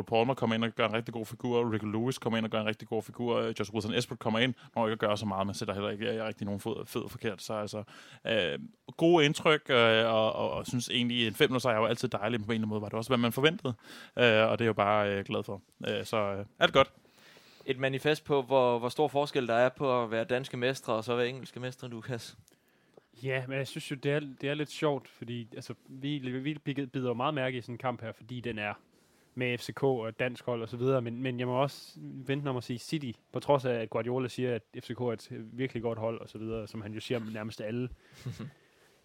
Palmer kommer ind og gør en rigtig god figur. Rico Lewis kommer ind og gør en rigtig god figur. Josh Rosen-Espert kommer ind, når ikke gør så meget, men sætter heller ikke rigtig nogen fed forkert. Så altså, gode indtryk, og synes egentlig, en 5-0-sejr var altid dejlig, men på en eller anden måde var det også, hvad man forventede. Og det er jo bare glad for. Så alt godt. Et manifest på, hvor stor forskel der er på at være danske mestre, og så være engelske mestre, Lukas. Ja, men jeg synes jo, det er lidt sjovt, fordi altså, vi bider meget mærke i sådan en kamp her, fordi den er med FCK og dansk hold og så videre, men jeg må også vente om at sige City, på trods af, at Guardiola siger, at FCK er et virkelig godt hold og så videre, som han jo siger om nærmest alle.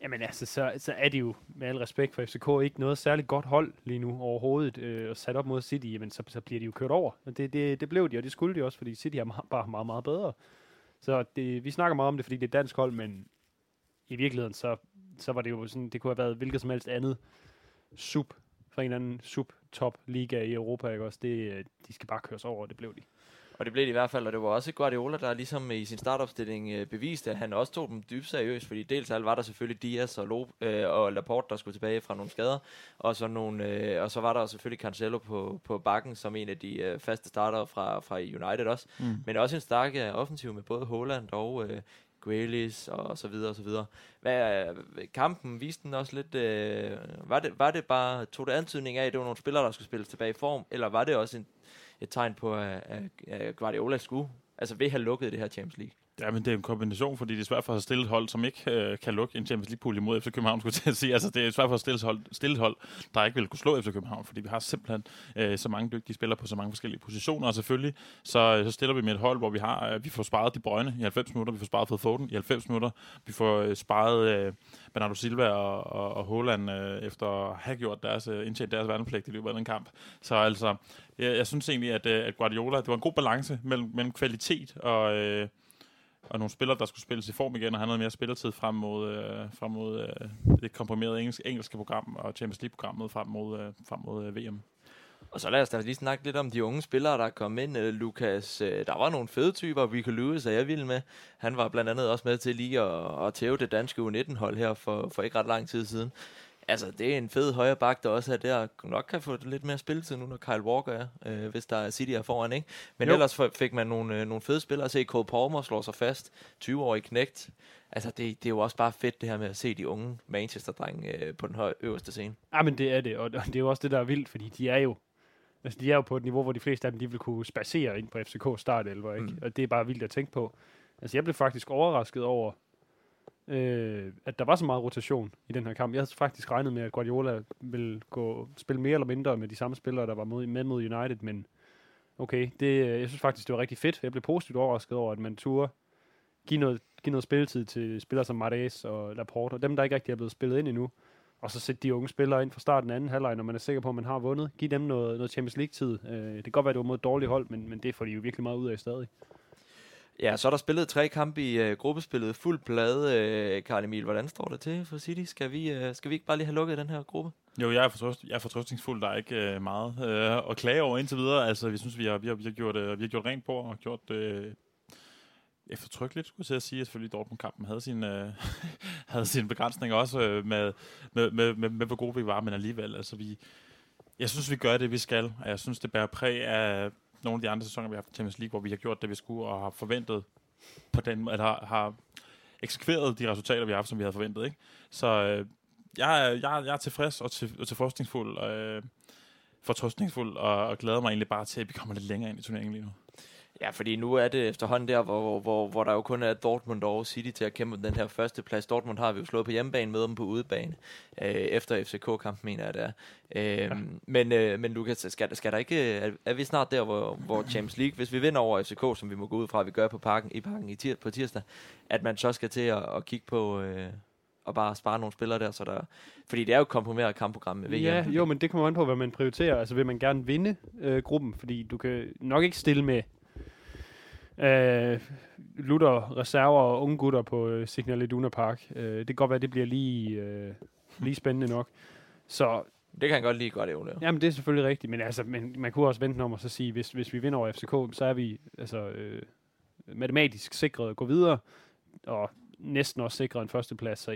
Jamen altså, så er det jo, med al respekt for FCK, ikke noget særligt godt hold lige nu overhovedet, og sat op mod City, men så bliver de jo kørt over. Og det blev de, og det skulle de også, fordi City er bare meget, meget bedre. Så vi snakker meget om det, fordi det er dansk hold, men i virkeligheden, så var det jo sådan, det kunne have været hvilket som helst andet sub fra en eller anden sub-top-liga i Europa, ikke også? De skal bare køres over, og det blev de. Og det blev det i hvert fald, og det var også Guardiola, der ligesom i sin startopstilling beviste, at han også tog dem dybt seriøst, fordi dels var der selvfølgelig Dias og Laporte, der skulle tilbage fra nogle skader, og så var der selvfølgelig Cancelo på bakken, som en af de faste starter fra United også, men også en stærk offensiv med både Haaland og Grealish og så videre og så videre. Kampen viste den også lidt, var det bare, tog det antydning af, at det var nogle spillere, der skulle spilles tilbage i form, eller var det også et tegn på, at Guardiola skulle, altså vil have lukket det her Champions League? Ja, men det er en kombination, fordi det er svært for at stille et hold, som ikke kan lukke en Champions League-pool imod FC København, skulle jeg sige. Altså, det er svært for at stille et hold, der ikke vil kunne slå FC København, fordi vi har simpelthen så mange dygtige spillere på så mange forskellige positioner, og selvfølgelig så stiller vi med et hold, hvor vi har, vi får sparet De Bruyne i 90 minutter, vi får sparet Phil Foden i 90 minutter, vi får sparet Bernardo Silva og Haaland efter at have gjort indtjent deres værnepligt i løbet af den kamp. Så altså, jeg synes egentlig, at Guardiola, det var en god balance mellem kvalitet og nogle spillere, der skulle spilles i form igen, og han havde mere spilletid frem mod det komprimerede engelske program og Champions League-programmet frem mod VM. Og så lad os da lige snakke lidt om de unge spillere, der kom ind. Lukas, der var nogle fede typer, Rico Lewis er jeg vild med. Han var blandt andet også med til lige at tæve det danske U19-hold her for ikke ret lang tid siden. Altså, det er en fed højre bak, der også er der, nok kan få lidt mere spilletid nu, når Kyle Walker er, hvis der er City er foran, ikke? Men jo. Ellers fik man nogle fede spillere at se. Cole Palmer slår sig fast, 20-årig knægt. Altså, det er jo også bare fedt, det her med at se de unge Manchester-drenge på den øverste scene. Ja, men det er det, og det er jo også det, der er vildt, fordi de er jo på et niveau, hvor de fleste af dem, de vil kunne spacere ind på FCK startelver, ikke? Og det er bare vildt at tænke på. Altså, jeg blev faktisk overrasket over, at der var så meget rotation i den her kamp. Jeg havde faktisk regnet med, at Guardiola ville spille mere eller mindre med de samme spillere, der var med mod United, men okay, jeg synes faktisk, det var rigtig fedt. Jeg blev positivt overrasket over, at man turde give noget spilletid til spillere som Mahrez og Laporte, og dem, der ikke rigtig er blevet spillet ind endnu, og så sætte de unge spillere ind fra starten af anden halvleg, når man er sikker på, at man har vundet. Giv dem noget Champions League-tid. Det kan godt være, at det var mod et dårligt hold, men det får de jo virkelig meget ud af stadig. Ja, så er der spillet 3 kampe i gruppespillet. Fuld plade, Carl Emil. Hvordan står det til for City? Skal vi ikke bare lige have lukket den her gruppe? Jo, jeg er fortrøstningsfuld. Der er ikke meget at klage over indtil videre. Altså, vi synes, vi har gjort rent på og gjort... eftertrykkeligt, skulle jeg sige. Selvfølgelig Dortmund-kampen havde sin begrænsning også med hvor gode vi var, men alligevel. Altså, jeg synes, vi gør det, vi skal, og jeg synes, det bærer præg af nogle af de andre sæsoner, vi har haft i Champions League, hvor vi har gjort det, vi skulle, og har forventet på den måde, har eksekveret de resultater, vi har haft, som vi havde forventet, ikke? Så jeg er tilfreds og tilforskningsfuld og glæder mig egentlig bare til, at vi kommer lidt længere ind i turneringen lige nu. Ja, fordi nu er det efterhånden der, hvor der jo kun er Dortmund og City til at kæmpe den her første plads. Dortmund har vi jo slået på hjemmebane, med dem på udebane, efter FCK-kampen, mener jeg, det er. Ja. Men Lukas, skal der ikke, er vi snart der, hvor Champions League, hvis vi vinder over FCK, som vi må gå ud fra, at vi gør på tirsdag, at man så skal til at kigge på... og bare spare nogle spillere der, fordi det er jo et komprimeret kampprogram med VM. Ja, jo, men det kommer an på, hvad man prioriterer. Altså, vil man gerne vinde gruppen, fordi du kan nok ikke stille med lutter, reserver og unge gutter på Signal Iduna Park. Det kan godt være, det bliver lige spændende nok. Så det kan han godt lide godt evne. Jamen, det er selvfølgelig rigtigt, men altså, man kunne også vente om og så sige, hvis vi vinder over FCK, så er vi altså matematisk sikret at gå videre, og næsten også sikret en førsteplads,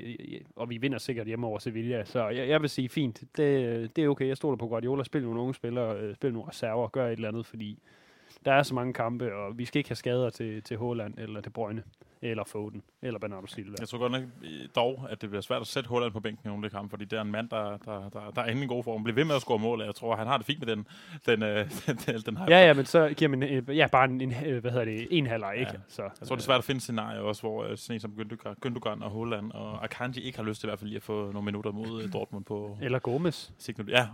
og vi vinder sikkert hjemme over Sevilla. Så jeg vil sige, fint, det er okay. Jeg stoler på Guardiola, spil nogle unge spillere, spil nogle reserver, gør et eller andet, fordi der er så mange kampe, og vi skal ikke have skader til Haaland eller De Bruyne. eller Foden, eller Bernardo Silva. Jeg tror godt nok dog, at det bliver svært at sætte Haaland på bænken i nogle af kampe, fordi det er en mand, der er inde i god form, bliver ved med at score mål, og jeg tror, han har det fint med den hype. Ja, men så giver man bare en halvleg, ikke? Ja. Så, jeg tror, det er svært at finde scenarier også, hvor sådan en som Gündogan og Haaland og Akanji ikke har lyst til i hvert fald lige at få nogle minutter mod Dortmund på... Eller Gómez.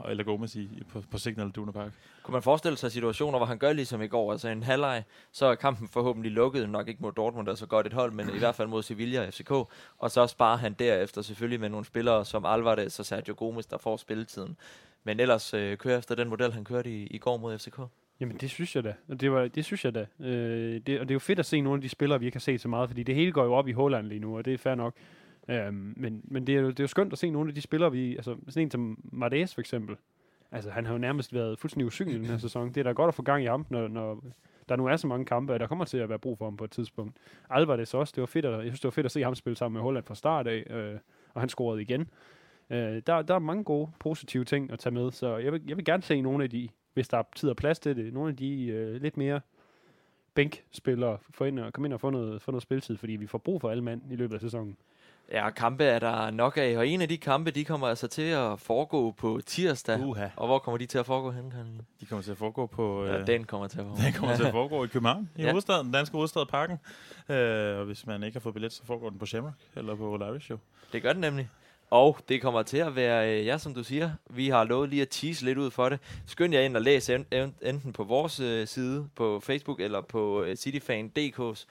Eller Gómez på Signal Iduna Park. Kunne man forestille sig situationer, hvor han gør ligesom i går, altså en halvleg, så er kampen forhåbentlig lukket, nok ikke mod Dortmund, der er så godt et hold, men i hvert fald mod Sevilla og FCK, og så sparer han derefter selvfølgelig med nogle spillere som Álvarez og Sergio Gómez, der får spilletiden. Men ellers kører efter den model, han kørte i går mod FCK. Jamen det synes jeg da, og det synes jeg da. Og det er jo fedt at se nogle af de spillere, vi ikke har set så meget, fordi det hele går jo op i Haaland lige nu, og det er fair nok. Men det er jo skønt at se nogle af de spillere, sådan en som Mahrez for eksempel. Altså, han har jo nærmest været fuldstændig usynlig i den her sæson. Det er da godt at få gang i ham, når der nu er så mange kampe, og der kommer til at være brug for ham på et tidspunkt. Álvarez også, jeg synes, det var fedt at se ham spille sammen med Haaland fra start af, og han scorede igen. Der er mange gode, positive ting at tage med, så jeg vil gerne se nogle af de, hvis der er tid og plads til det, nogle af de lidt mere bænkspillere, komme ind og få noget spilletid, fordi vi får brug for alle mand i løbet af sæsonen. Ja, kampe er der nok af, og en af de kampe, de kommer altså til at foregå på tirsdag. Og hvor kommer de til at foregå henne? De kommer til at foregå på... Den kommer til at foregå i København, i hovedstaden, den danske hovedstad Parken. Og hvis man ikke har fået billet, så foregår den på Shamrock eller på Live Show. Det gør den nemlig. Og det kommer til at være, som du siger, vi har lovet lige at tease lidt ud for det. Skynd jer ind og læs enten på vores side på Facebook eller på cityfan.dk's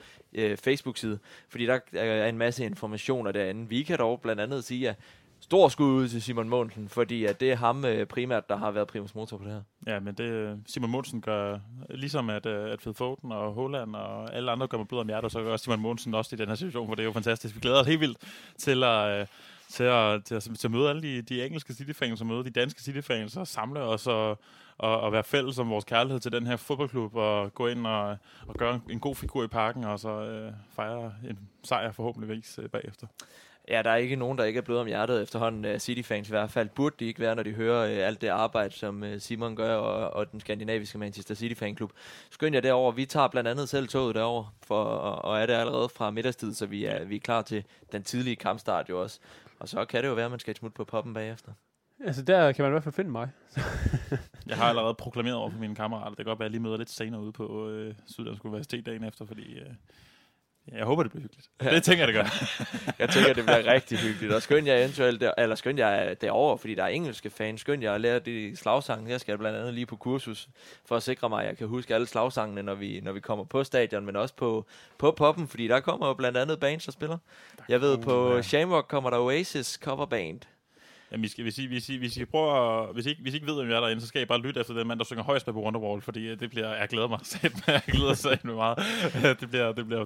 Facebook-side, fordi der er en masse informationer derinde. Vi kan dog blandt andet sige, at stor skud ud til Simon Mogensen, fordi at det er ham primært, der har været primus motor på det her. Ja, men det Simon Mogensen gør, ligesom at Phil Foden og Haaland og alle andre gør med blod om hjertet, så gør Simon Mogensen også i den her situation, for det er jo fantastisk. Vi glæder os helt vildt til at møde alle de engelske City-fans og møde de danske City-fans og samle os og være fælles om vores kærlighed til den her fodboldklub og gå ind og gøre en god figur i Parken og så fejre en sejr forhåbentligvis bagefter. Ja, der er ikke nogen, der ikke er blød om hjertet efterhånden. City-fans i hvert fald burde de ikke være, når de hører alt det arbejde, som Simon gør og den skandinaviske Manchester City-fanklub. Skynd jer derover. Vi tager blandt andet selv toget derover og er der allerede fra middagstid, så vi er klar til den tidlige kampstart jo også. Og så kan det jo være, at man skal smutte på poppen bagefter. Altså, der kan man i hvert fald finde mig. Jeg har allerede proklameret over for mine kammerater. Det kan godt være, at jeg lige møder lidt senere ude på Syddansk Universitet dagen efter, fordi... Jeg håber, det bliver hyggeligt. Ja. Det tænker jeg, det gør. Jeg tænker, det bliver rigtig hyggeligt. Og skynd jer eventuelt derovre, fordi der er engelske fans. Skynd jer at lære de slagsange. Jeg skal blandt andet lige på kursus for at sikre mig, at jeg kan huske alle slagsangene, når vi kommer på stadion, men også på poppen, fordi der kommer jo blandt andet bands, der spiller. Jeg ved, på Shamrock kommer der Oasis coverband. Jamen, hvis I ikke ved, hvem jeg er derinde, så skal I bare lytte efter den mand, der synger højst på Wonderwall, fordi det bliver, jeg glæder mig selv, jeg glæder sig meget.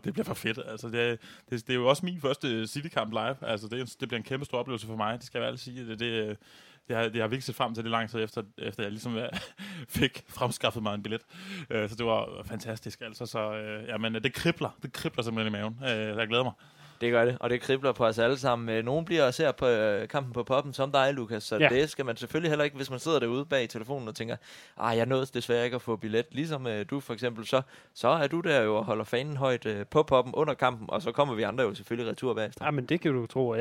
Det bliver for fedt. Altså, det er jo også min første City-kamp live. Altså, det bliver en kæmpe stor oplevelse for mig. Det skal jeg vel sige. Jeg har virkelig set frem til det lang tid efter jeg ligesom fik fremskaffet mig en billet. Så det var fantastisk. Altså, men det kribler simpelthen i maven. Jeg glæder mig. Det gør det, og det kribler på os alle sammen. Nogen bliver og ser på kampen på poppen, som dig, Lukas, så det skal man selvfølgelig heller ikke, hvis man sidder derude bag telefonen og tænker, jeg nåede desværre ikke at få billet, ligesom du for eksempel, så er du der jo og holder fanen højt på poppen under kampen, og så kommer vi andre jo selvfølgelig retur bagefter. Ja, men det kan du tro,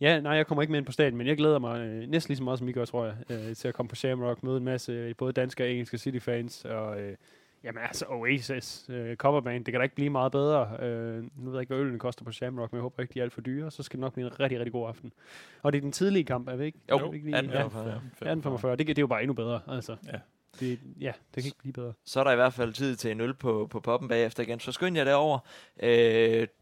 jeg kommer ikke med ind på stadion, men jeg glæder mig næsten lige så meget, som I gør, tror jeg, til at komme på Shamrock, møde en masse både danske og engelske City-fans, og... Jamen altså, Oasis coverband, det kan da ikke blive meget bedre. Nu ved jeg ikke, hvad ølene koster på Shamrock, men jeg håber ikke, de er alt for dyre. Så skal det nok blive en rigtig, rigtig god aften. Og det er den tidlige kamp, er vi ikke? Jo, 18.45. Det er jo bare endnu bedre, altså. Ja. Det kan ikke blive bedre. Så er der i hvert fald tid til en øl på poppen bagefter igen. Så skynd jer derover.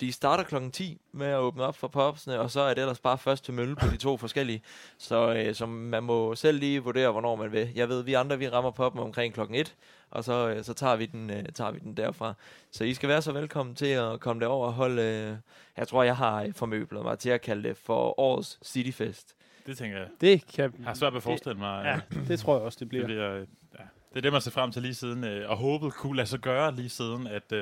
De starter kl. 10 med at åbne op for popsene, og så er det ellers bare først til mølle på de to forskellige. Så man må selv lige vurdere, hvornår man vil. Jeg ved, vi andre vi rammer poppen omkring kl. 1, og så tager vi den derfra. Så I skal være så velkommen til at komme derover og holde... Jeg tror, jeg har formøblet mig til at kalde det for årets Cityfest. Det tænker jeg. Jeg har svært ved at forestille mig. Ja, det tror jeg også, det bliver. Det er det, man ser frem til lige siden, og håbet kunne lade sig gøre lige siden, at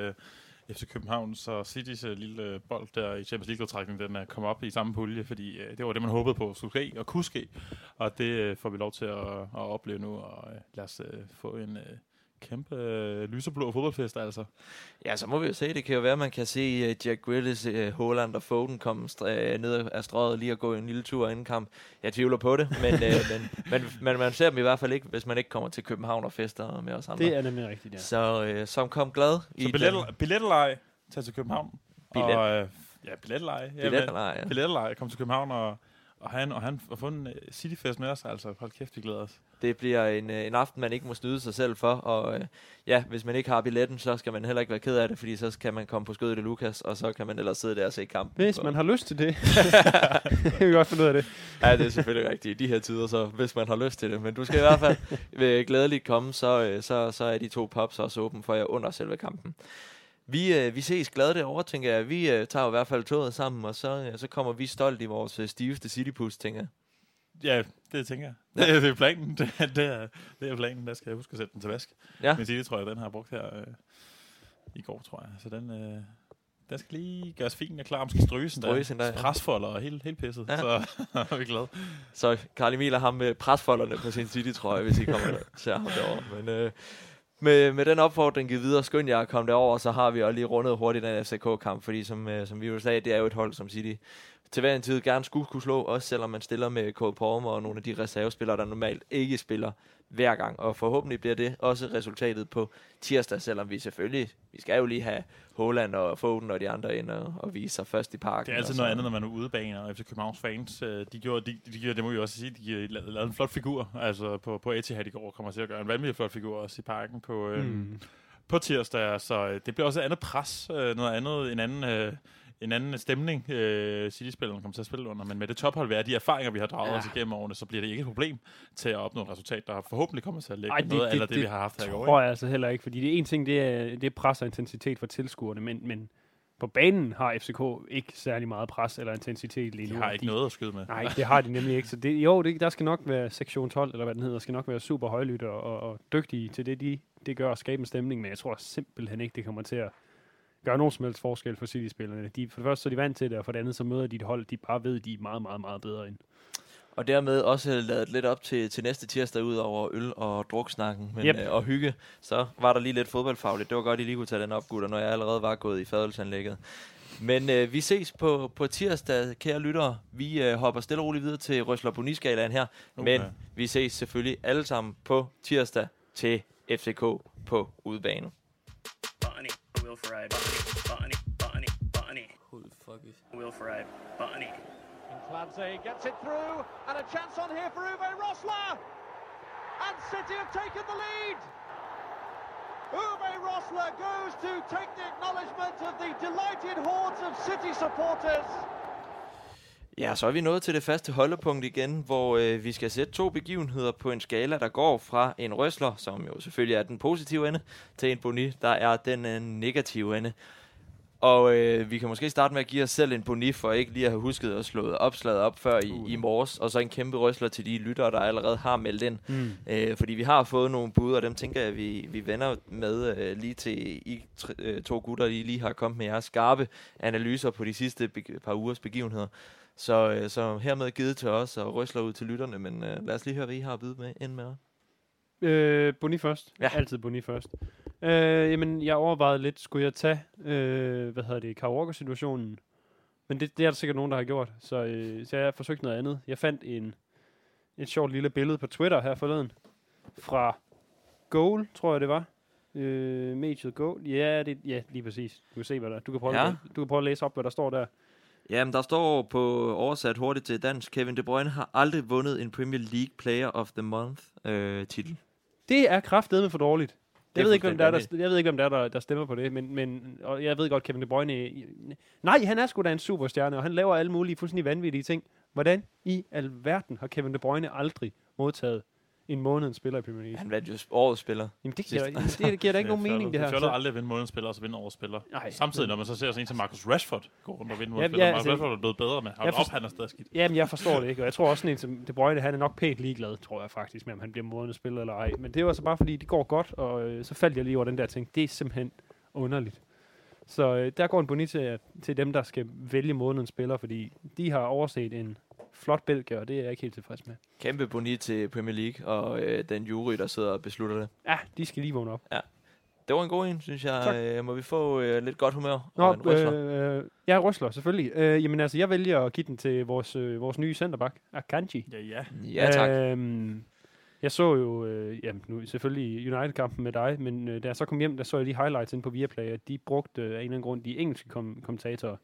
FC Københavns og Citys lille bold der i Champions League-udtrækningen, den er kommet op i samme pulje, fordi det var det, man håbede på skulle ske og kunne ske, og det får vi lov til at opleve nu, og lad os få en Kæmpe lyseblå fodboldfest, altså. Ja, så må vi jo se. Det kan jo være, man kan se Jack Grealish, Haaland og Foden komme ned af strøget lige og gå en lille tur inden kamp. Jeg tvivler på det, men, men man ser dem i hvert fald ikke, hvis man ikke kommer til København og fester med os andre. Det er nemlig rigtigt, ja. Så som kom glad. Så billetteleje, tag til København. Billetteleje, kom til København og han har fundet en cityfest med os, altså hold kæft, vi glæder os. Det bliver en aften, man ikke må snyde sig selv for, og ja, hvis man ikke har billetten, så skal man heller ikke være ked af det, fordi så kan man komme på skødet af Lukas, og så kan man ellers sidde der og se kampen. Hvis man har lyst til det, kan vi godt finde ud af det. Ja, det er selvfølgelig rigtigt i de her tider, så hvis man har lyst til det, men du skal i hvert fald glædeligt komme, så er de to pubs også åbne for jer under selve kampen. Vi ses glade derovre, tænker jeg. Vi tager jo i hvert fald toget sammen, og så kommer vi stolt i vores stiveste citypus, tænker jeg. Ja, det tænker jeg. Ja. Det er planen. Det er planen, der skal jeg huske at sætte den til vask. Ja. Min citytrøje, den har jeg brugt her i går, tror jeg. Så den skal lige gøres fin og klar. Man skal stryge presfolder og hele pisset. Ja. Så er vi glade. Så Carl Emil har ham med presfolderne på sin citytrøje, hvis I kommer og ser ham derovre. Men... Med den opfordring givet videre, skynd jer at komme derover, så har vi også lige rundet hurtigt den FCK-kamp, fordi som vi jo sagde, det er jo et hold, som City til hver en tid gerne skulle kunne slå, også selvom man stiller med Cole Palmer og nogle af de reservespillere, der normalt ikke spiller hver gang. Og forhåbentlig bliver det også resultatet på tirsdag, selvom vi skal jo lige have Haaland og Foden og de andre ind og vise sig først i parken. Det er altid noget andet, når man er udebaner, og FC Københavns fans, det må jeg også sige, de lavede en flot figur, altså på Etihad i går, kommer til at gøre en vanvittig flot figur også i parken på tirsdag, så det bliver også et andet pres, noget andet, en anden stemning, City-spillerne kommer til at spille under, men med det tophold, de erfaringer, vi har draget os igennem årene, så bliver det ikke et problem til at opnå et resultat, der forhåbentlig kommer til at lægge noget af det, vi har haft her i år. Det tror jeg altså heller ikke, fordi det ene ting, det er pres og intensitet for tilskuerne, men på banen har FCK ikke særlig meget pres eller intensitet lige nu. De har ikke noget at skyde med. Nej, det har de nemlig ikke. Så der skal nok være sektion 12, eller hvad den hedder, skal nok være super højlytte og dygtige til det, det gør at skabe en stemning, men jeg tror simpelthen ikke, det kommer til at gøre nogen som helst forskel for City-spillerne. For det første så er de vant til det, og for det andet så møder de et hold, de bare ved, de er meget, meget, meget bedre end. Og dermed også ladet lidt op til næste tirsdag, ud over øl og druksnakken og hygge. Så var der lige lidt fodboldfagligt. Det var godt, I lige kunne tage den op, gutter, når jeg allerede var gået i fadelsanlægget. Men vi ses på tirsdag, kære lyttere. Vi hopper stille og roligt videre til Røsler på Niskalaen her. Okay. Men vi ses selvfølgelig alle sammen på tirsdag til FCK på udebane. Will Fried, Bunny. Who the fuck is Will Fried, Bunny? And Clancy gets it through, and a chance on here for Uwe Rösler. And City have taken the lead. Uwe Rösler goes to take the acknowledgement of the delighted hordes of City supporters. Ja, så er vi nået til det faste holdepunkt igen, hvor vi skal sætte to begivenheder på en skala, der går fra en røsler, som jo selvfølgelig er den positive ende, til en boni, der er den negative ende. Og vi kan måske starte med at give os selv en boni, for ikke lige at have husket og slået opslaget op før i morges, og så en kæmpe røsler til de lyttere, der allerede har meldt ind. Fordi vi har fået nogle bud, og dem tænker jeg, vi vender med lige til I to gutter, der lige har kommet med jeres skarpe analyser på de sidste par ugers begivenheder. Så hermed givet til os og røsler ud til lytterne, men lad os lige høre, hvad I har at byde med ind med. Boni først. Ja. Altid boni først. Jamen, jeg overvejede lidt, skulle jeg tage, Kyle Walker-situationen? Men det er der sikkert nogen, der har gjort, så jeg har forsøgt noget andet. Jeg fandt et sjovt lille billede på Twitter her forleden, fra Goal, tror jeg det var. Mediet Goal. Ja, lige præcis. Du kan se, hvad der er. Du kan prøve at læse op, hvad der står der. Jamen, der står på oversat hurtigt til dansk, Kevin De Bruyne har aldrig vundet en Premier League Player of the Month-titel. Det er kraftedeme for dårligt. Jeg ved ikke, hvem der stemmer på det, men og jeg ved godt, Kevin De Bruyne... Nej, han er sgu da en superstjerne, og han laver alle mulige fuldstændig vanvittige ting. Hvordan i alverden har Kevin De Bruyne aldrig modtaget en månedens spiller i Premier League? Han vandt jo årets spiller. Jamen, det giver da ikke nogen mening, det her. Jeg har aldrig vinde månedens spiller, og så vinde årets spiller. Ej, samtidig, når man så ser sådan en som Marcus Rashford gå rundt og vinde månedens spiller. Marcus Rashford er blevet bedre med. Han er stadig skidt. Jamen, jeg forstår det ikke, og jeg tror også sådan en som De Bruyne, han er nok pænt ligeglad, tror jeg faktisk, med om han bliver månedens spiller eller ej. Men det var altså bare, fordi det går godt, og så faldt jeg lige over den der ting. Det er simpelthen underligt. Så der går en bonus til dem, der skal vælge månedens spiller, fordi de har overset en flot belgier, og det er jeg ikke helt tilfreds med. Kæmpe bonus til Premier League, og den jury, der sidder og beslutter det. Ja, de skal lige vågne op. Ja. Det var en god en, synes jeg. Må vi få lidt godt humør? Nå, og en røsler? Ja, røsler, selvfølgelig. Jamen altså, jeg vælger at give den til vores nye centerback, Akanji. Ja, tak. Jeg så jo nu selvfølgelig United-kampen med dig, men da jeg så kom hjem, der så jeg de highlights ind på Viaplay, at de brugte af en eller anden grund de engelske kommentatorer.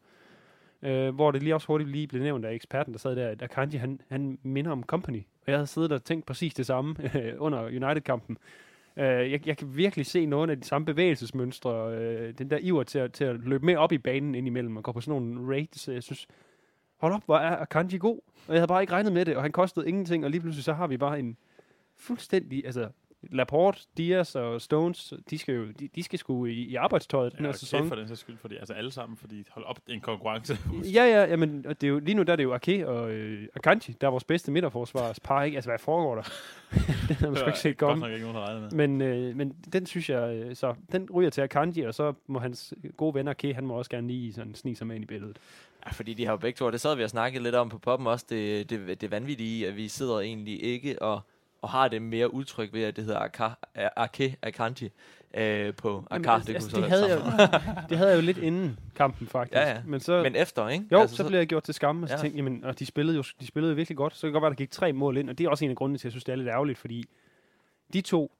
Hvor det lige også hurtigt lige blev nævnt af eksperten, der sad der, at Akanji, han minder om Company. Og jeg havde siddet og tænkt præcis det samme under United-kampen. Jeg kan virkelig se nogle af de samme bevægelsesmønstre, den der iver til at løbe mere op i banen indimellem og gå på sådan nogle raids. Jeg synes, hold op, hvor er Akanji god? Og jeg havde bare ikke regnet med det, og han kostede ingenting, og lige pludselig så har vi bare en fuldstændig, altså Laporte, Dias og Stones, de skal sgu i arbejdstøjet den her sæson. Ja, for den sags skyld, fordi altså alle sammen, fordi hold op, en konkurrence. Ja, men det er jo, lige nu der er det jo Ake og Akanji, der er vores bedste midterforsvarers par, ikke? Altså, hvad foregår der? Den har man sgu ikke set komme. Men den synes jeg, så den ryger til Akanji, og så må hans gode ven Ake, han må også gerne lige sådan snige sig med ind i billedet. Ja, fordi de har jo begge to, det sad vi og snakkede lidt om på poppen også, det vanvittige, at vi sidder egentlig ikke og har det mere udtryk ved, at det hedder Akanji på Akar. Jamen, det kunne så være det havde jeg jo lidt inden kampen, faktisk. Ja. Men efter, ikke? Jo, så blev jeg gjort til skamme, og så tænkte jamen, og de spillede jo virkelig godt. Så kan det godt være, der gik 3 mål ind, og det er også en af grundene til, at jeg synes, det er lidt ærgerligt, fordi de to,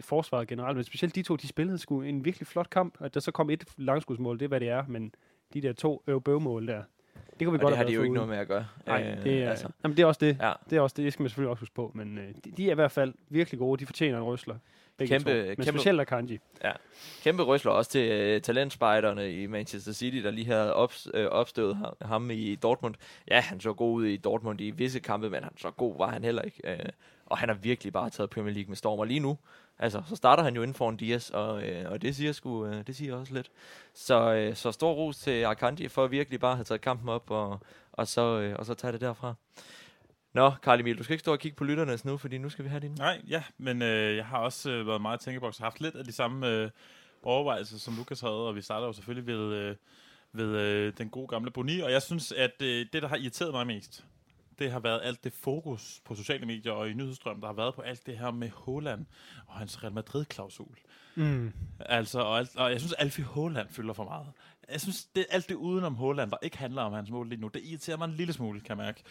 forsvaret generelt, men specielt de to, de spillede sgu en virkelig flot kamp, og der så kom et langskudsmål, det er, hvad det er, men de der 2 øvbøvmål der, det kunne vi og godt det har de jo ikke noget med at gøre. Nej, det er, altså. Jamen, det er også det. Ja. Det er også det. Det skal man selvfølgelig også huske på. Men de er i hvert fald virkelig gode. De fortjener en røsler. Kæmpe, specielt Akanji. Ja. Kæmpe røsler også til talentspejderne i Manchester City, der lige havde opstået ham i Dortmund. Ja, han så god ud i Dortmund i visse kampe, men han så god var han heller ikke. Og han har virkelig bare taget Premier League med storm. Og lige nu, altså, så starter han jo inden for en Dias, og det siger sgu, det siger også lidt. Så stor ros til Akanji for at virkelig bare have taget kampen op, og så tage det derfra. Nå, Carl Emil, du skal ikke stå og kigge på lytterne nu, fordi nu skal vi have dine. Nej, ja, men jeg har også været meget i tænkeboks og haft lidt af de samme overvejelser, som Lukas havde, og vi starter jo selvfølgelig ved den gode gamle Boni, og jeg synes, at det, der har irriteret mig mest, det har været alt det fokus på sociale medier og i nyhedsstrøm, der har været på alt det her med Haaland og hans Real Madrid-klausul. Mm. Altså, og jeg synes, at Alfie Haaland fylder for meget. Jeg synes, det alt det udenom Haaland, der ikke handler om hans mål lige nu, det irriterer mig en lille smule, kan jeg mærke.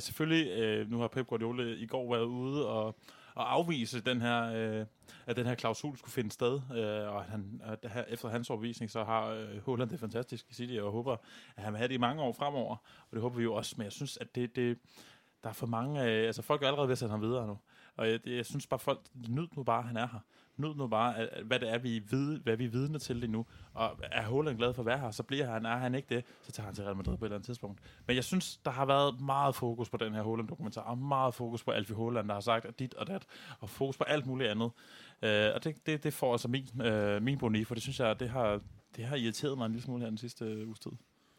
Selvfølgelig, nu har Pep Guardiola i går været ude og afvise den her, at den her klausul skulle finde sted, og at efter hans overvisning, så har Haaland det fantastiske City, og håber, at han vil have det i mange år fremover, og det håber vi jo også, men jeg synes, at der er for mange, altså folk er allerede ved at sætte ham videre nu, og jeg synes bare, folk nyd nu bare, han er her. Nød nu bare, hvad det er, vi er vidne til lige nu. Og er Haaland glad for at være her, så bliver han, er han ikke det, så tager han til Real Madrid på et eller andet tidspunkt. Men jeg synes, der har været meget fokus på den her Haaland-dokumentar, og meget fokus på Alfie Haaland, der har sagt og dit og dat, og fokus på alt muligt andet. Og det får altså min boni, for det synes jeg, det har irriteret mig en lille smule her den sidste uges tid.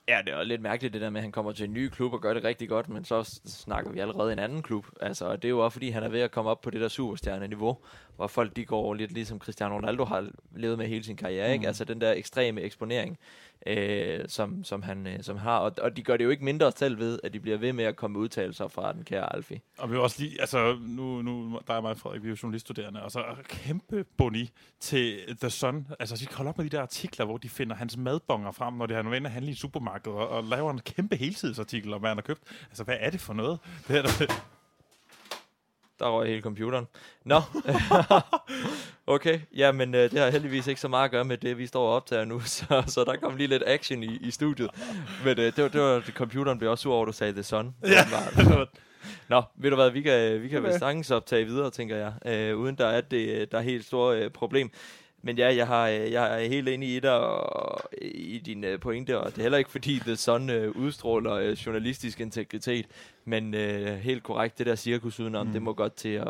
Ja, det er lidt mærkeligt det der med, at han kommer til en ny klub og gør det rigtig godt, men så snakker vi allerede en anden klub. Altså, det er jo også fordi, han er ved at komme op på det der superstjerne-niveau, hvor folk de går lidt ligesom Cristiano Ronaldo har levet med hele sin karriere, ikke? Altså den der ekstreme eksponering, som har. Og de gør det jo ikke mindre selv ved, at de bliver ved med at komme udtalelser fra den kære Alfie. Og vi også lige, altså nu der er mig Frederik, vi er jo journaliststuderende, og så kæmpe boni til The Sun. Altså så hold op med de der artikler, hvor de finder hans madbonger frem, når det har nødvendigt at handle i supermarkedet, og laver en kæmpe heltidsartikel om, hvad han har købt. Altså hvad er det for noget? Det er der røg hele computeren. Nå. Okay, ja, men det har heldigvis ikke så meget at gøre med det, vi står og optager nu, så der kom lige lidt action i studiet. Men computeren blev også sur over, at du sagde The Sun. Ja. Nå, ved du hvad, vi kan vel sagtens optage videre, tænker jeg, uden der er det der er helt store problem. Men ja, jeg er helt enig i dig og i dine pointe, og det er heller ikke fordi, The Sun udstråler journalistisk integritet, men helt korrekt, det der cirkus udenom, det må godt til at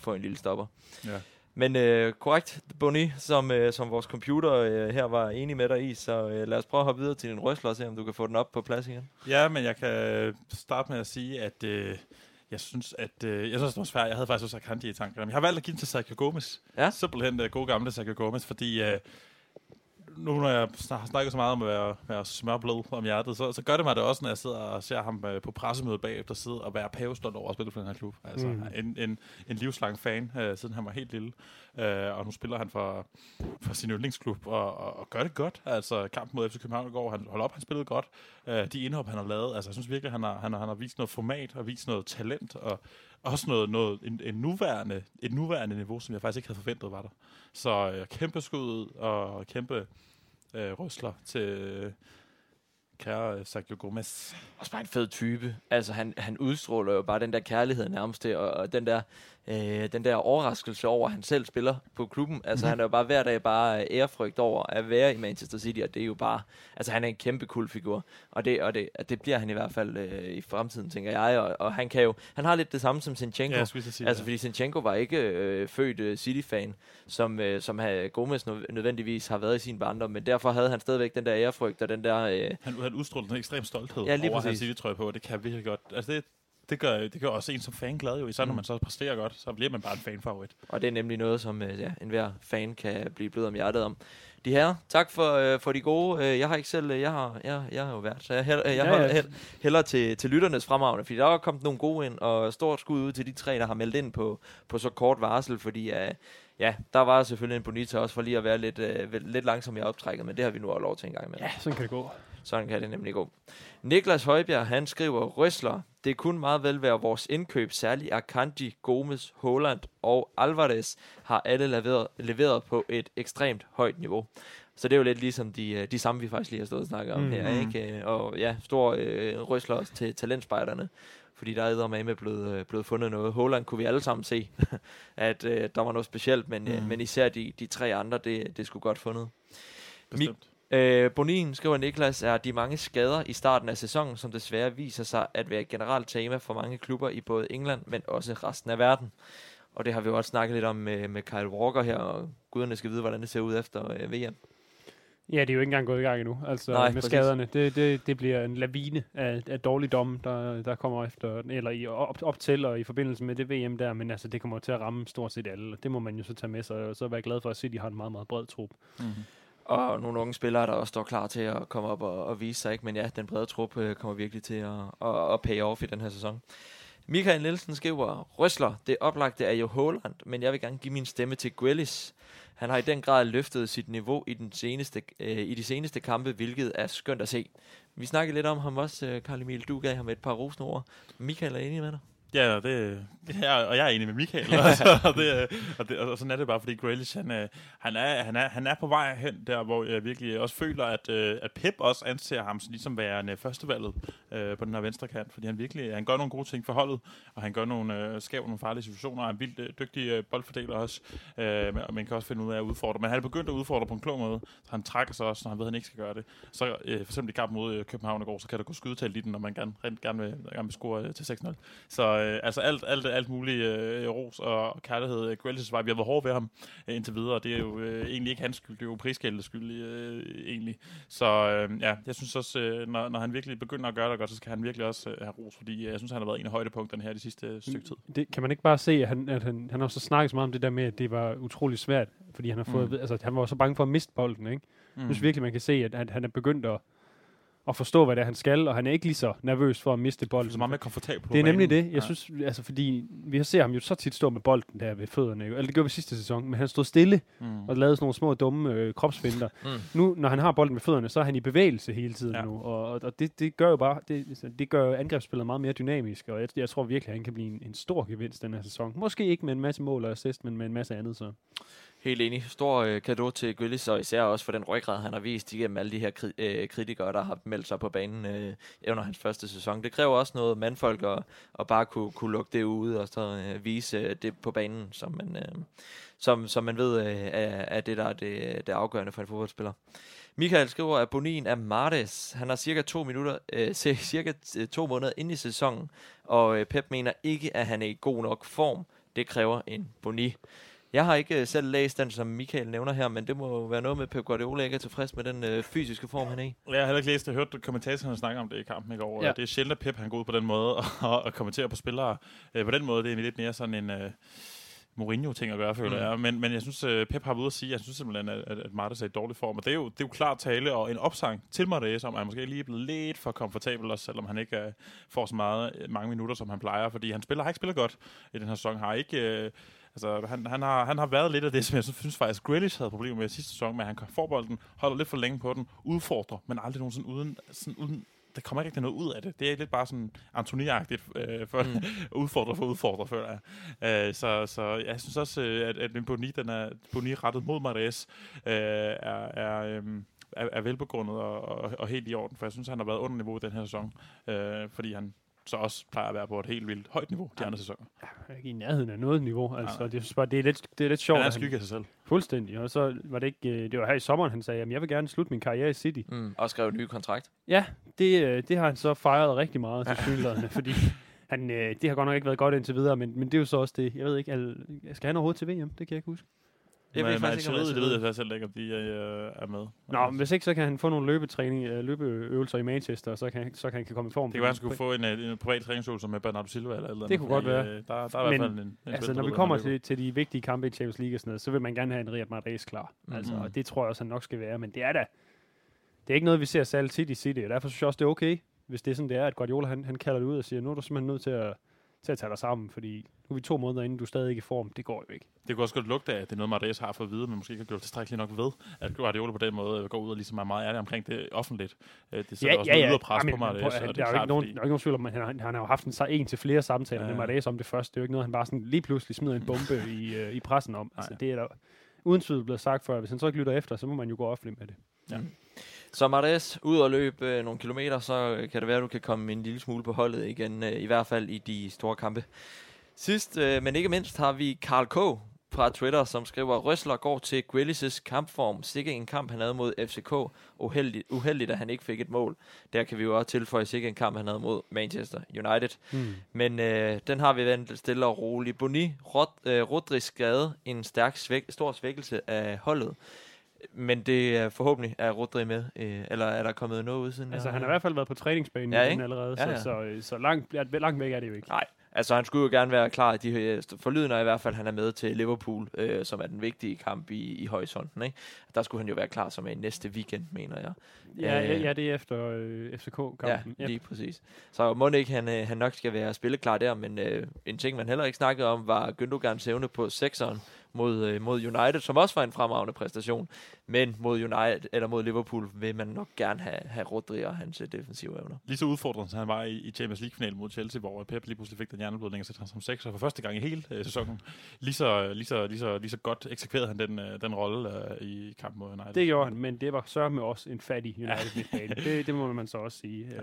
få en lille stopper. Ja. Men korrekt, Bonnie, som vores computer her var enig med dig i, så lad os prøve at hoppe videre til din røsler og se, om du kan få den op på plads igen. Ja, men jeg kan starte med at sige, at jeg synes, det var svært. Jeg havde faktisk også Akanji i tankerne. Men jeg har valgt at give den til Sergio Gómez. Ja? Simpelthen gode gamle Sergio Gómez, fordi nu når jeg snakker så meget om at være smørblød om hjertet, så gør det mig det også, når jeg sidder og ser ham på pressemødet bagefter sidde og være pavestolt over at spille for den her klub. Altså en livslang fan, siden han var helt lille. Og nu spiller han for sin yndlingsklub og gør det godt. Altså kampen mod FC København i går, han spillede godt. De indhop, han har lavet, altså jeg synes virkelig, han har vist noget format og vist noget talent og også et nuværende niveau, som jeg faktisk ikke havde forventet var der. Så kæmpe skud og kæmpe røsler til kære Sergio Gómez. Også bare en fed type. Altså han udstråler jo bare den der kærlighed nærmest til, og den der overraskelse over, at han selv spiller på klubben. Altså han er jo bare hver dag bare ærefrygt over at være i Manchester City, og det er jo bare, altså han er en kæmpe cool figur, og det bliver han i hvert fald i fremtiden, tænker jeg, og han har lidt det samme som Zinchenko. Ja, fordi Zinchenko var ikke født City-fan, som Gómez nødvendigvis har været i sin barndom, men derfor havde han stadigvæk den der ærefrygt, og den der... Han udstrålede en ekstrem stolthed over at have City-trøje på, og det kan virkelig godt... Altså det gør også en som fan glad jo, især når man så præsterer godt, så bliver man bare en fanfavorit. Og det er nemlig noget, som enhver fan kan blive blød om hjertet om. De her, tak for de gode. Jeg har ikke selv, jeg har jo været, så jeg hælder til lytternes fremragende, fordi der er kommet nogle gode ind, og stort skud ud til de tre, der har meldt ind på så kort varsel, fordi ja, der var selvfølgelig en bonita også for lige at være lidt langsom i optrækket, men det har vi nu også lov til en gang med. Ja, sådan kan det gå. Sådan kan det nemlig gå. Niklas Højbjerg, han skriver, røsler, det kunne meget vel være vores indkøb, særligt Akanji, Gómez, Haaland og Álvarez har alle leveret på et ekstremt højt niveau. Så det er jo lidt ligesom de samme, vi faktisk lige har stået og snakket om her, ikke? Og ja, stor røsler også til talentspejderne, fordi der er eddermame blevet fundet noget. Haaland kunne vi alle sammen se, at der var noget specielt, men især de tre andre, det skulle godt fundet. Bestemt. Bonin, skriver Niklas, er de mange skader i starten af sæsonen, som desværre viser sig at være et generelt tema for mange klubber i både England, men også resten af verden. Og det har vi jo også snakket lidt om med Kyle Walker her, og guderne skal vide, hvordan det ser ud efter VM. Ja, det er jo ikke engang gået i gang endnu, altså. Nej, med præcis. Skaderne. Det bliver en lavine af dårligdomme, der kommer efter, eller op til og i forbindelse med det VM der, men altså det kommer til at ramme stort set alle, det må man jo så tage med sig, og så være glad for at se, at de har en meget, meget bred trup. Mm-hmm. Og nogle unge spillere, der også står klar til at komme op og vise sig, ikke? Men ja, den brede trup kommer virkelig til at pay off i den her sæson. Michael Nielsen skriver, røsler, det oplagte er jo Haaland, men jeg vil gerne give min stemme til Grealish. Han har i den grad løftet sit niveau i de seneste kampe, hvilket er skønt at se. Vi snakkede lidt om ham også, Carl Emil, du gav ham et par rosende ord. Michael er enig med dig? Ja, og jeg er enig med Michael, altså, og sådan er det bare, fordi Grealish, han er på vej hen der, hvor jeg virkelig også føler, at Pep også anser ham ligesom værende førstevalget på den her venstre kant, fordi han gør nogle gode ting for holdet, og han gør skaber nogle farlige situationer, og han er en vildt dygtig boldfordeler også, og man kan også finde ud af at udfordre, men han er begyndt at udfordre på en klog måde, så han trækker sig også, når han ved, at han ikke skal gøre det. Så for eksempel i kampen mod København i går, så kan der gå skydetalt i den, når man gerne vil score til 6-0. Så altså alt muligt ros og kærlighed. Grealish var, vi har været hårde ved ham indtil videre, og det er jo egentlig ikke hans skyld, det er jo prisgældets skyld egentlig. Så ja, jeg synes også, når han virkelig begynder at gøre det godt, så skal han virkelig også have ros, fordi jeg synes, han har været en af højdepunkterne her de sidste stykke tid. Det kan man ikke bare se, at han har så snakket så meget om det der med, at det var utrolig svært, fordi han har fået, altså han var så bange for at miste bolden, ikke? Jeg synes virkelig, man kan se, at han er begyndt at forstå, hvad det er, han skal, og han er ikke lige så nervøs for at miste bolden. Så meget mere komfortabel på. Det er nemlig det. Jeg synes, altså, fordi vi ser ham jo så tit stå med bolden der ved fødderne. Eller det gjorde vi sidste sæson, men han stod stille og lavede sådan nogle små dumme kropsfinter. Nu, når han har bolden med fødderne, så er han i bevægelse hele tiden nu, og det gør jo bare, det gør angrebsspillet meget mere dynamisk, og jeg tror virkelig, at han kan blive en stor gevinst den her sæson. Måske ikke med en masse mål og assist, men med en masse andet så. Helt enig. Stor cadeau til Grealish, og især også for den ryggrad, han har vist igennem alle de her kritikere, der har meldt sig på banen under hans første sæson. Det kræver også noget mandfolk at bare kunne lukke det ud og så vise det på banen, som man ved er det, der er det afgørende for en fodboldspiller. Michael skriver, at Bonin er Mahrez. Han har cirka 2 måneder inde i sæsonen, og Pep mener ikke, at han er i god nok form. Det kræver en Bonin. Jeg har ikke selv læst den, som Michael nævner her, men det må være noget med Pep Guardiola ikke er tilfreds med den fysiske form, han er i. Jeg har heller ikke læst det. Jeg hørte kommentatorerne snakke om det i kampen i går. Ja. Det er sjældent, at Pep han går ud på den måde og kommenterer på spillere. På den måde det er lidt mere sådan en... Mourinho-ting at gøre, føler jeg. Men jeg synes, Pep har været ude at sige, at jeg synes simpelthen, at Martes er i dårlig form. Og det er jo klart tale og en opsang til Martes, om han måske lige er blevet lidt for komfortabel, også selvom han ikke får så mange minutter, som han plejer. Fordi han har ikke spillet godt i den her sæson. Han har været lidt af det, som jeg synes faktisk Grealish havde problemer med sidste sæson, men han får bolden, holder lidt for længe på den, udfordrer, men aldrig nogensinde uden der kommer ikke rigtig noget ud af det. Det er lidt bare sådan Antony-agtigt udfordrer, føler jeg. Så jeg synes også, at min Boni rettet mod Mahrez er velbegrundet og helt i orden, for jeg synes, han har været under niveau i den her sæson, fordi han så også plejer at være på et helt vildt højt niveau de andre sæsoner. Ja, ikke i nærheden af noget niveau. Altså, det er lidt sjovt. Han er skygge af sig selv. Fuldstændig. Og så var det ikke... Det var her i sommeren, han sagde, jamen jeg vil gerne slutte min karriere i City. Og skrev en ny kontrakt. Ja, det har han så fejret rigtig meget til synligheden, fordi det har godt nok ikke været godt indtil videre, men det er jo så også det. Jeg ved ikke, skal han overhovedet til VM? Det kan jeg ikke huske. Det ved jeg faktisk selv ikke, om de er med. Nå, men hvis ikke, så kan han få nogle løbeøvelser i Manchester, og så kan han komme i form. Det kunne være, han skulle få en privat træningsøvelse med Bernardo Silva eller andet. Det kunne godt være. Der er i hvert fald en altså, når vi kommer til de vigtige kampe i Champions League og sådan noget, så vil man gerne have en Riyad Mahrez klar. Altså, og det tror jeg også, han nok skal være. Men det er da... Det er ikke noget, vi ser særligt tit i City, og derfor synes jeg også, det er okay, hvis det er sådan, det er, at Guardiola han kalder det ud og siger, nu er du simpelthen nødt til at tage dig sammen, fordi nu er vi 2 måneder inden, du er stadig ikke i form. Det går jo ikke. Det kunne også godt lugte af, at det er noget, Mahrez har fået at vide, men måske ikke har gjort tilstrækkeligt nok ved, at Guardiola på den måde går ud og ligesom er meget ærlig omkring det offentligt. Det sætter også noget ud af pres på Mahrez. Der er jo ikke nogen tvivl om, at han har jo haft en til flere samtaler med Mahrez om det første. Det er jo ikke noget, han bare sådan lige pludselig smider en bombe i pressen om. Altså, det er der uden tvivl blevet sagt før. Hvis han så ikke lytter efter, så må man jo gå offentligt med det. Ja. Så Mahrez, ud og løbe nogle kilometer, så kan det være, at du kan komme en lille smule på holdet igen, i hvert fald i de store kampe. Sidst, men ikke mindst, har vi Carl K. fra Twitter, som skriver, Røsler går til Grealish's kampform. Sikke en kamp, han havde mod FCK. Uheldigt, at han ikke fik et mål. Der kan vi jo også tilføje, sikke en kamp, han havde mod Manchester United. Men den har vi vendt stille og roligt. Boni, Rodri skade, en stor svækkelse af holdet. Men det er forhåbentlig, at Rodri med, eller er der kommet noget ud siden? Altså, han har i hvert fald været på træningsbanen allerede, så langt væk er det jo ikke. Nej, altså han skulle jo gerne være klar. De forlydende er i hvert fald, han er med til Liverpool, som er den vigtige kamp i horisonten, ikke? Der skulle han jo være klar som i næste weekend, mener jeg. Ja, det er efter FCK-kampen. Ja, lige præcis. Så må ikke, han nok skal være spilleklar der, men en ting, man heller ikke snakkede om, var Gündoğans evne på 6'eren. Mod United, som også var en fremragende præstation, men mod United eller mod Liverpool vil man nok gerne have Rodri og hans defensive evner. Lige så udfordrende, som han var i Champions League-finalen mod Chelsea, hvor Pep lige pludselig fik den hjerneblødning og satte ham som 6'er for første gang i hele sæsonen. Lige så godt eksekverede han den rolle i kampen mod United. Det gjorde han, men det var sørme også en fattig United-midtbane. Det må man så også sige. Ja.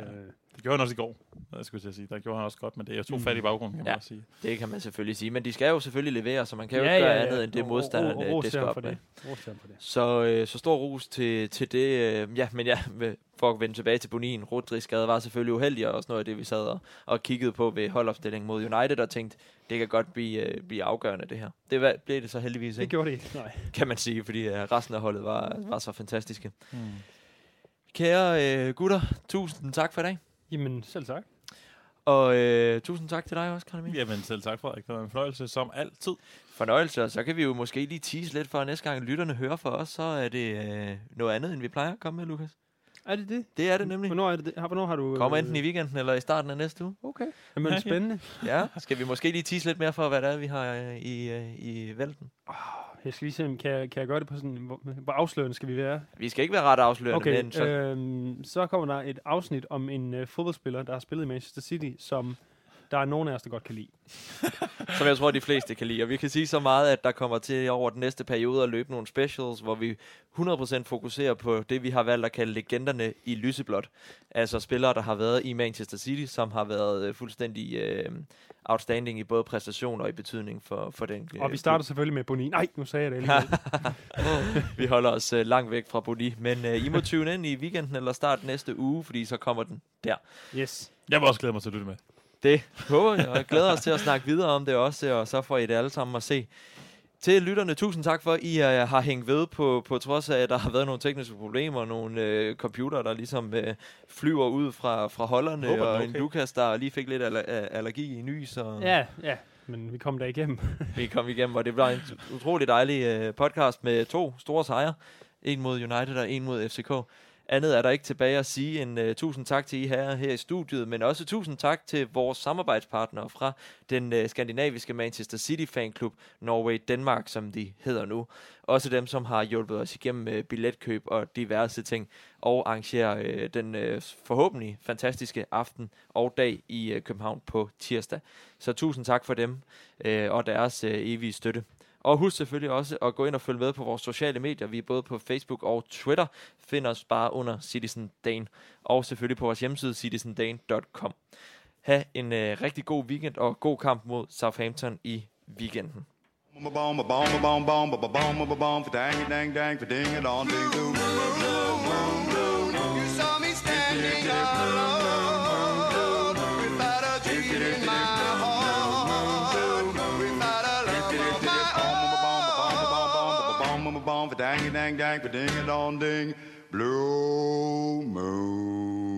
Det gjorde han også i går, skulle jeg sige. Der gjorde han også godt, men det er jo to fattige baggrunde, kan man også sige. Det kan man selvfølgelig sige, men de skal jo selvfølgelig levere, så man kan jo ikke gøre andet end det modstanderne det skal op med. Så stor ros til det. For at vende tilbage til Bonin, Rodri's skade var selvfølgelig uheldig, og også noget af det, vi sad og kiggede på ved holdopstillingen mod United, og tænkte, det kan godt blive afgørende, det her. Det blev det så heldigvis ikke. Det gjorde det ikke, nej. Kan man sige, fordi resten af holdet var så fantastiske. Kære gutter, tusind tak for i dag. Jamen, selv tak. Og tusind tak til dig også, Carl Emil. Jamen, selv tak, Frederik. Det var en fornøjelse, som altid. Fornøjelse, og så kan vi jo måske lige tease lidt for, næste gang lytterne hører for os, så er det noget andet, end vi plejer at komme med, Lukas. Er det det? Det er det nemlig. Hvornår er det? Hvornår har du... Kommer enten i weekenden eller i starten af næste uge. Okay. Jamen, spændende. Ja, skal vi måske lige tease lidt mere for, hvad det er, vi har i vælten? Jeg skal lige se, kan jeg gøre det på sådan... Hvor afslørende skal vi være? Vi skal ikke være ret afslørende. Okay, men så kommer der et afsnit om en fodboldspiller, der har spillet i Manchester City, som der er nogen af os, der godt kan lide. Som jeg tror, de fleste kan lide. Og vi kan sige så meget, at der kommer til over den næste periode at løbe nogle specials, hvor vi 100% fokuserer på det, vi har valgt at kalde legenderne i lyseblåt. Altså spillere, der har været i Manchester City, som har været fuldstændig outstanding i både præstation og i betydning for den. Og vi starter selvfølgelig med Boni. Nej, nu sagde jeg det alligevel. Vi holder os langt væk fra Boni. Men I må tune ind i weekenden eller start næste uge, fordi så kommer den der. Yes. Jeg vil også glæde mig til at lytte med. Det håber jeg, og jeg glæder os til at snakke videre om det også, og så får I det alle sammen at se. Til lytterne, tusind tak for, at I har hængt ved på trods af, at der har været nogle tekniske problemer, nogle computer, der ligesom flyver ud fra holderne, og en Lukas, der lige fik lidt allergi i nys. Og... Ja, men vi kom der igennem. Vi kom igennem, og det blev en utrolig dejlig podcast med to store sejre. En mod United og en mod FCK. Andet er der ikke tilbage at sige end tusind tak til I her i studiet, men også tusind tak til vores samarbejdspartnere fra den skandinaviske Manchester City fanklub Norway Denmark, som de hedder nu. Også dem, som har hjulpet os igennem billetkøb og diverse ting, og arrangerer den forhåbentlig fantastiske aften og dag i København på tirsdag. Så tusind tak for dem og deres evige støtte. Og husk selvfølgelig også at gå ind og følge med på vores sociale medier. Vi er både på Facebook og Twitter. Find os bare under Citizen Dane. Og selvfølgelig på vores hjemmeside citizendane.com. Ha' en rigtig god weekend og god kamp mod Southampton i weekenden. Dang dang dang, ding a dong ding, blue moon.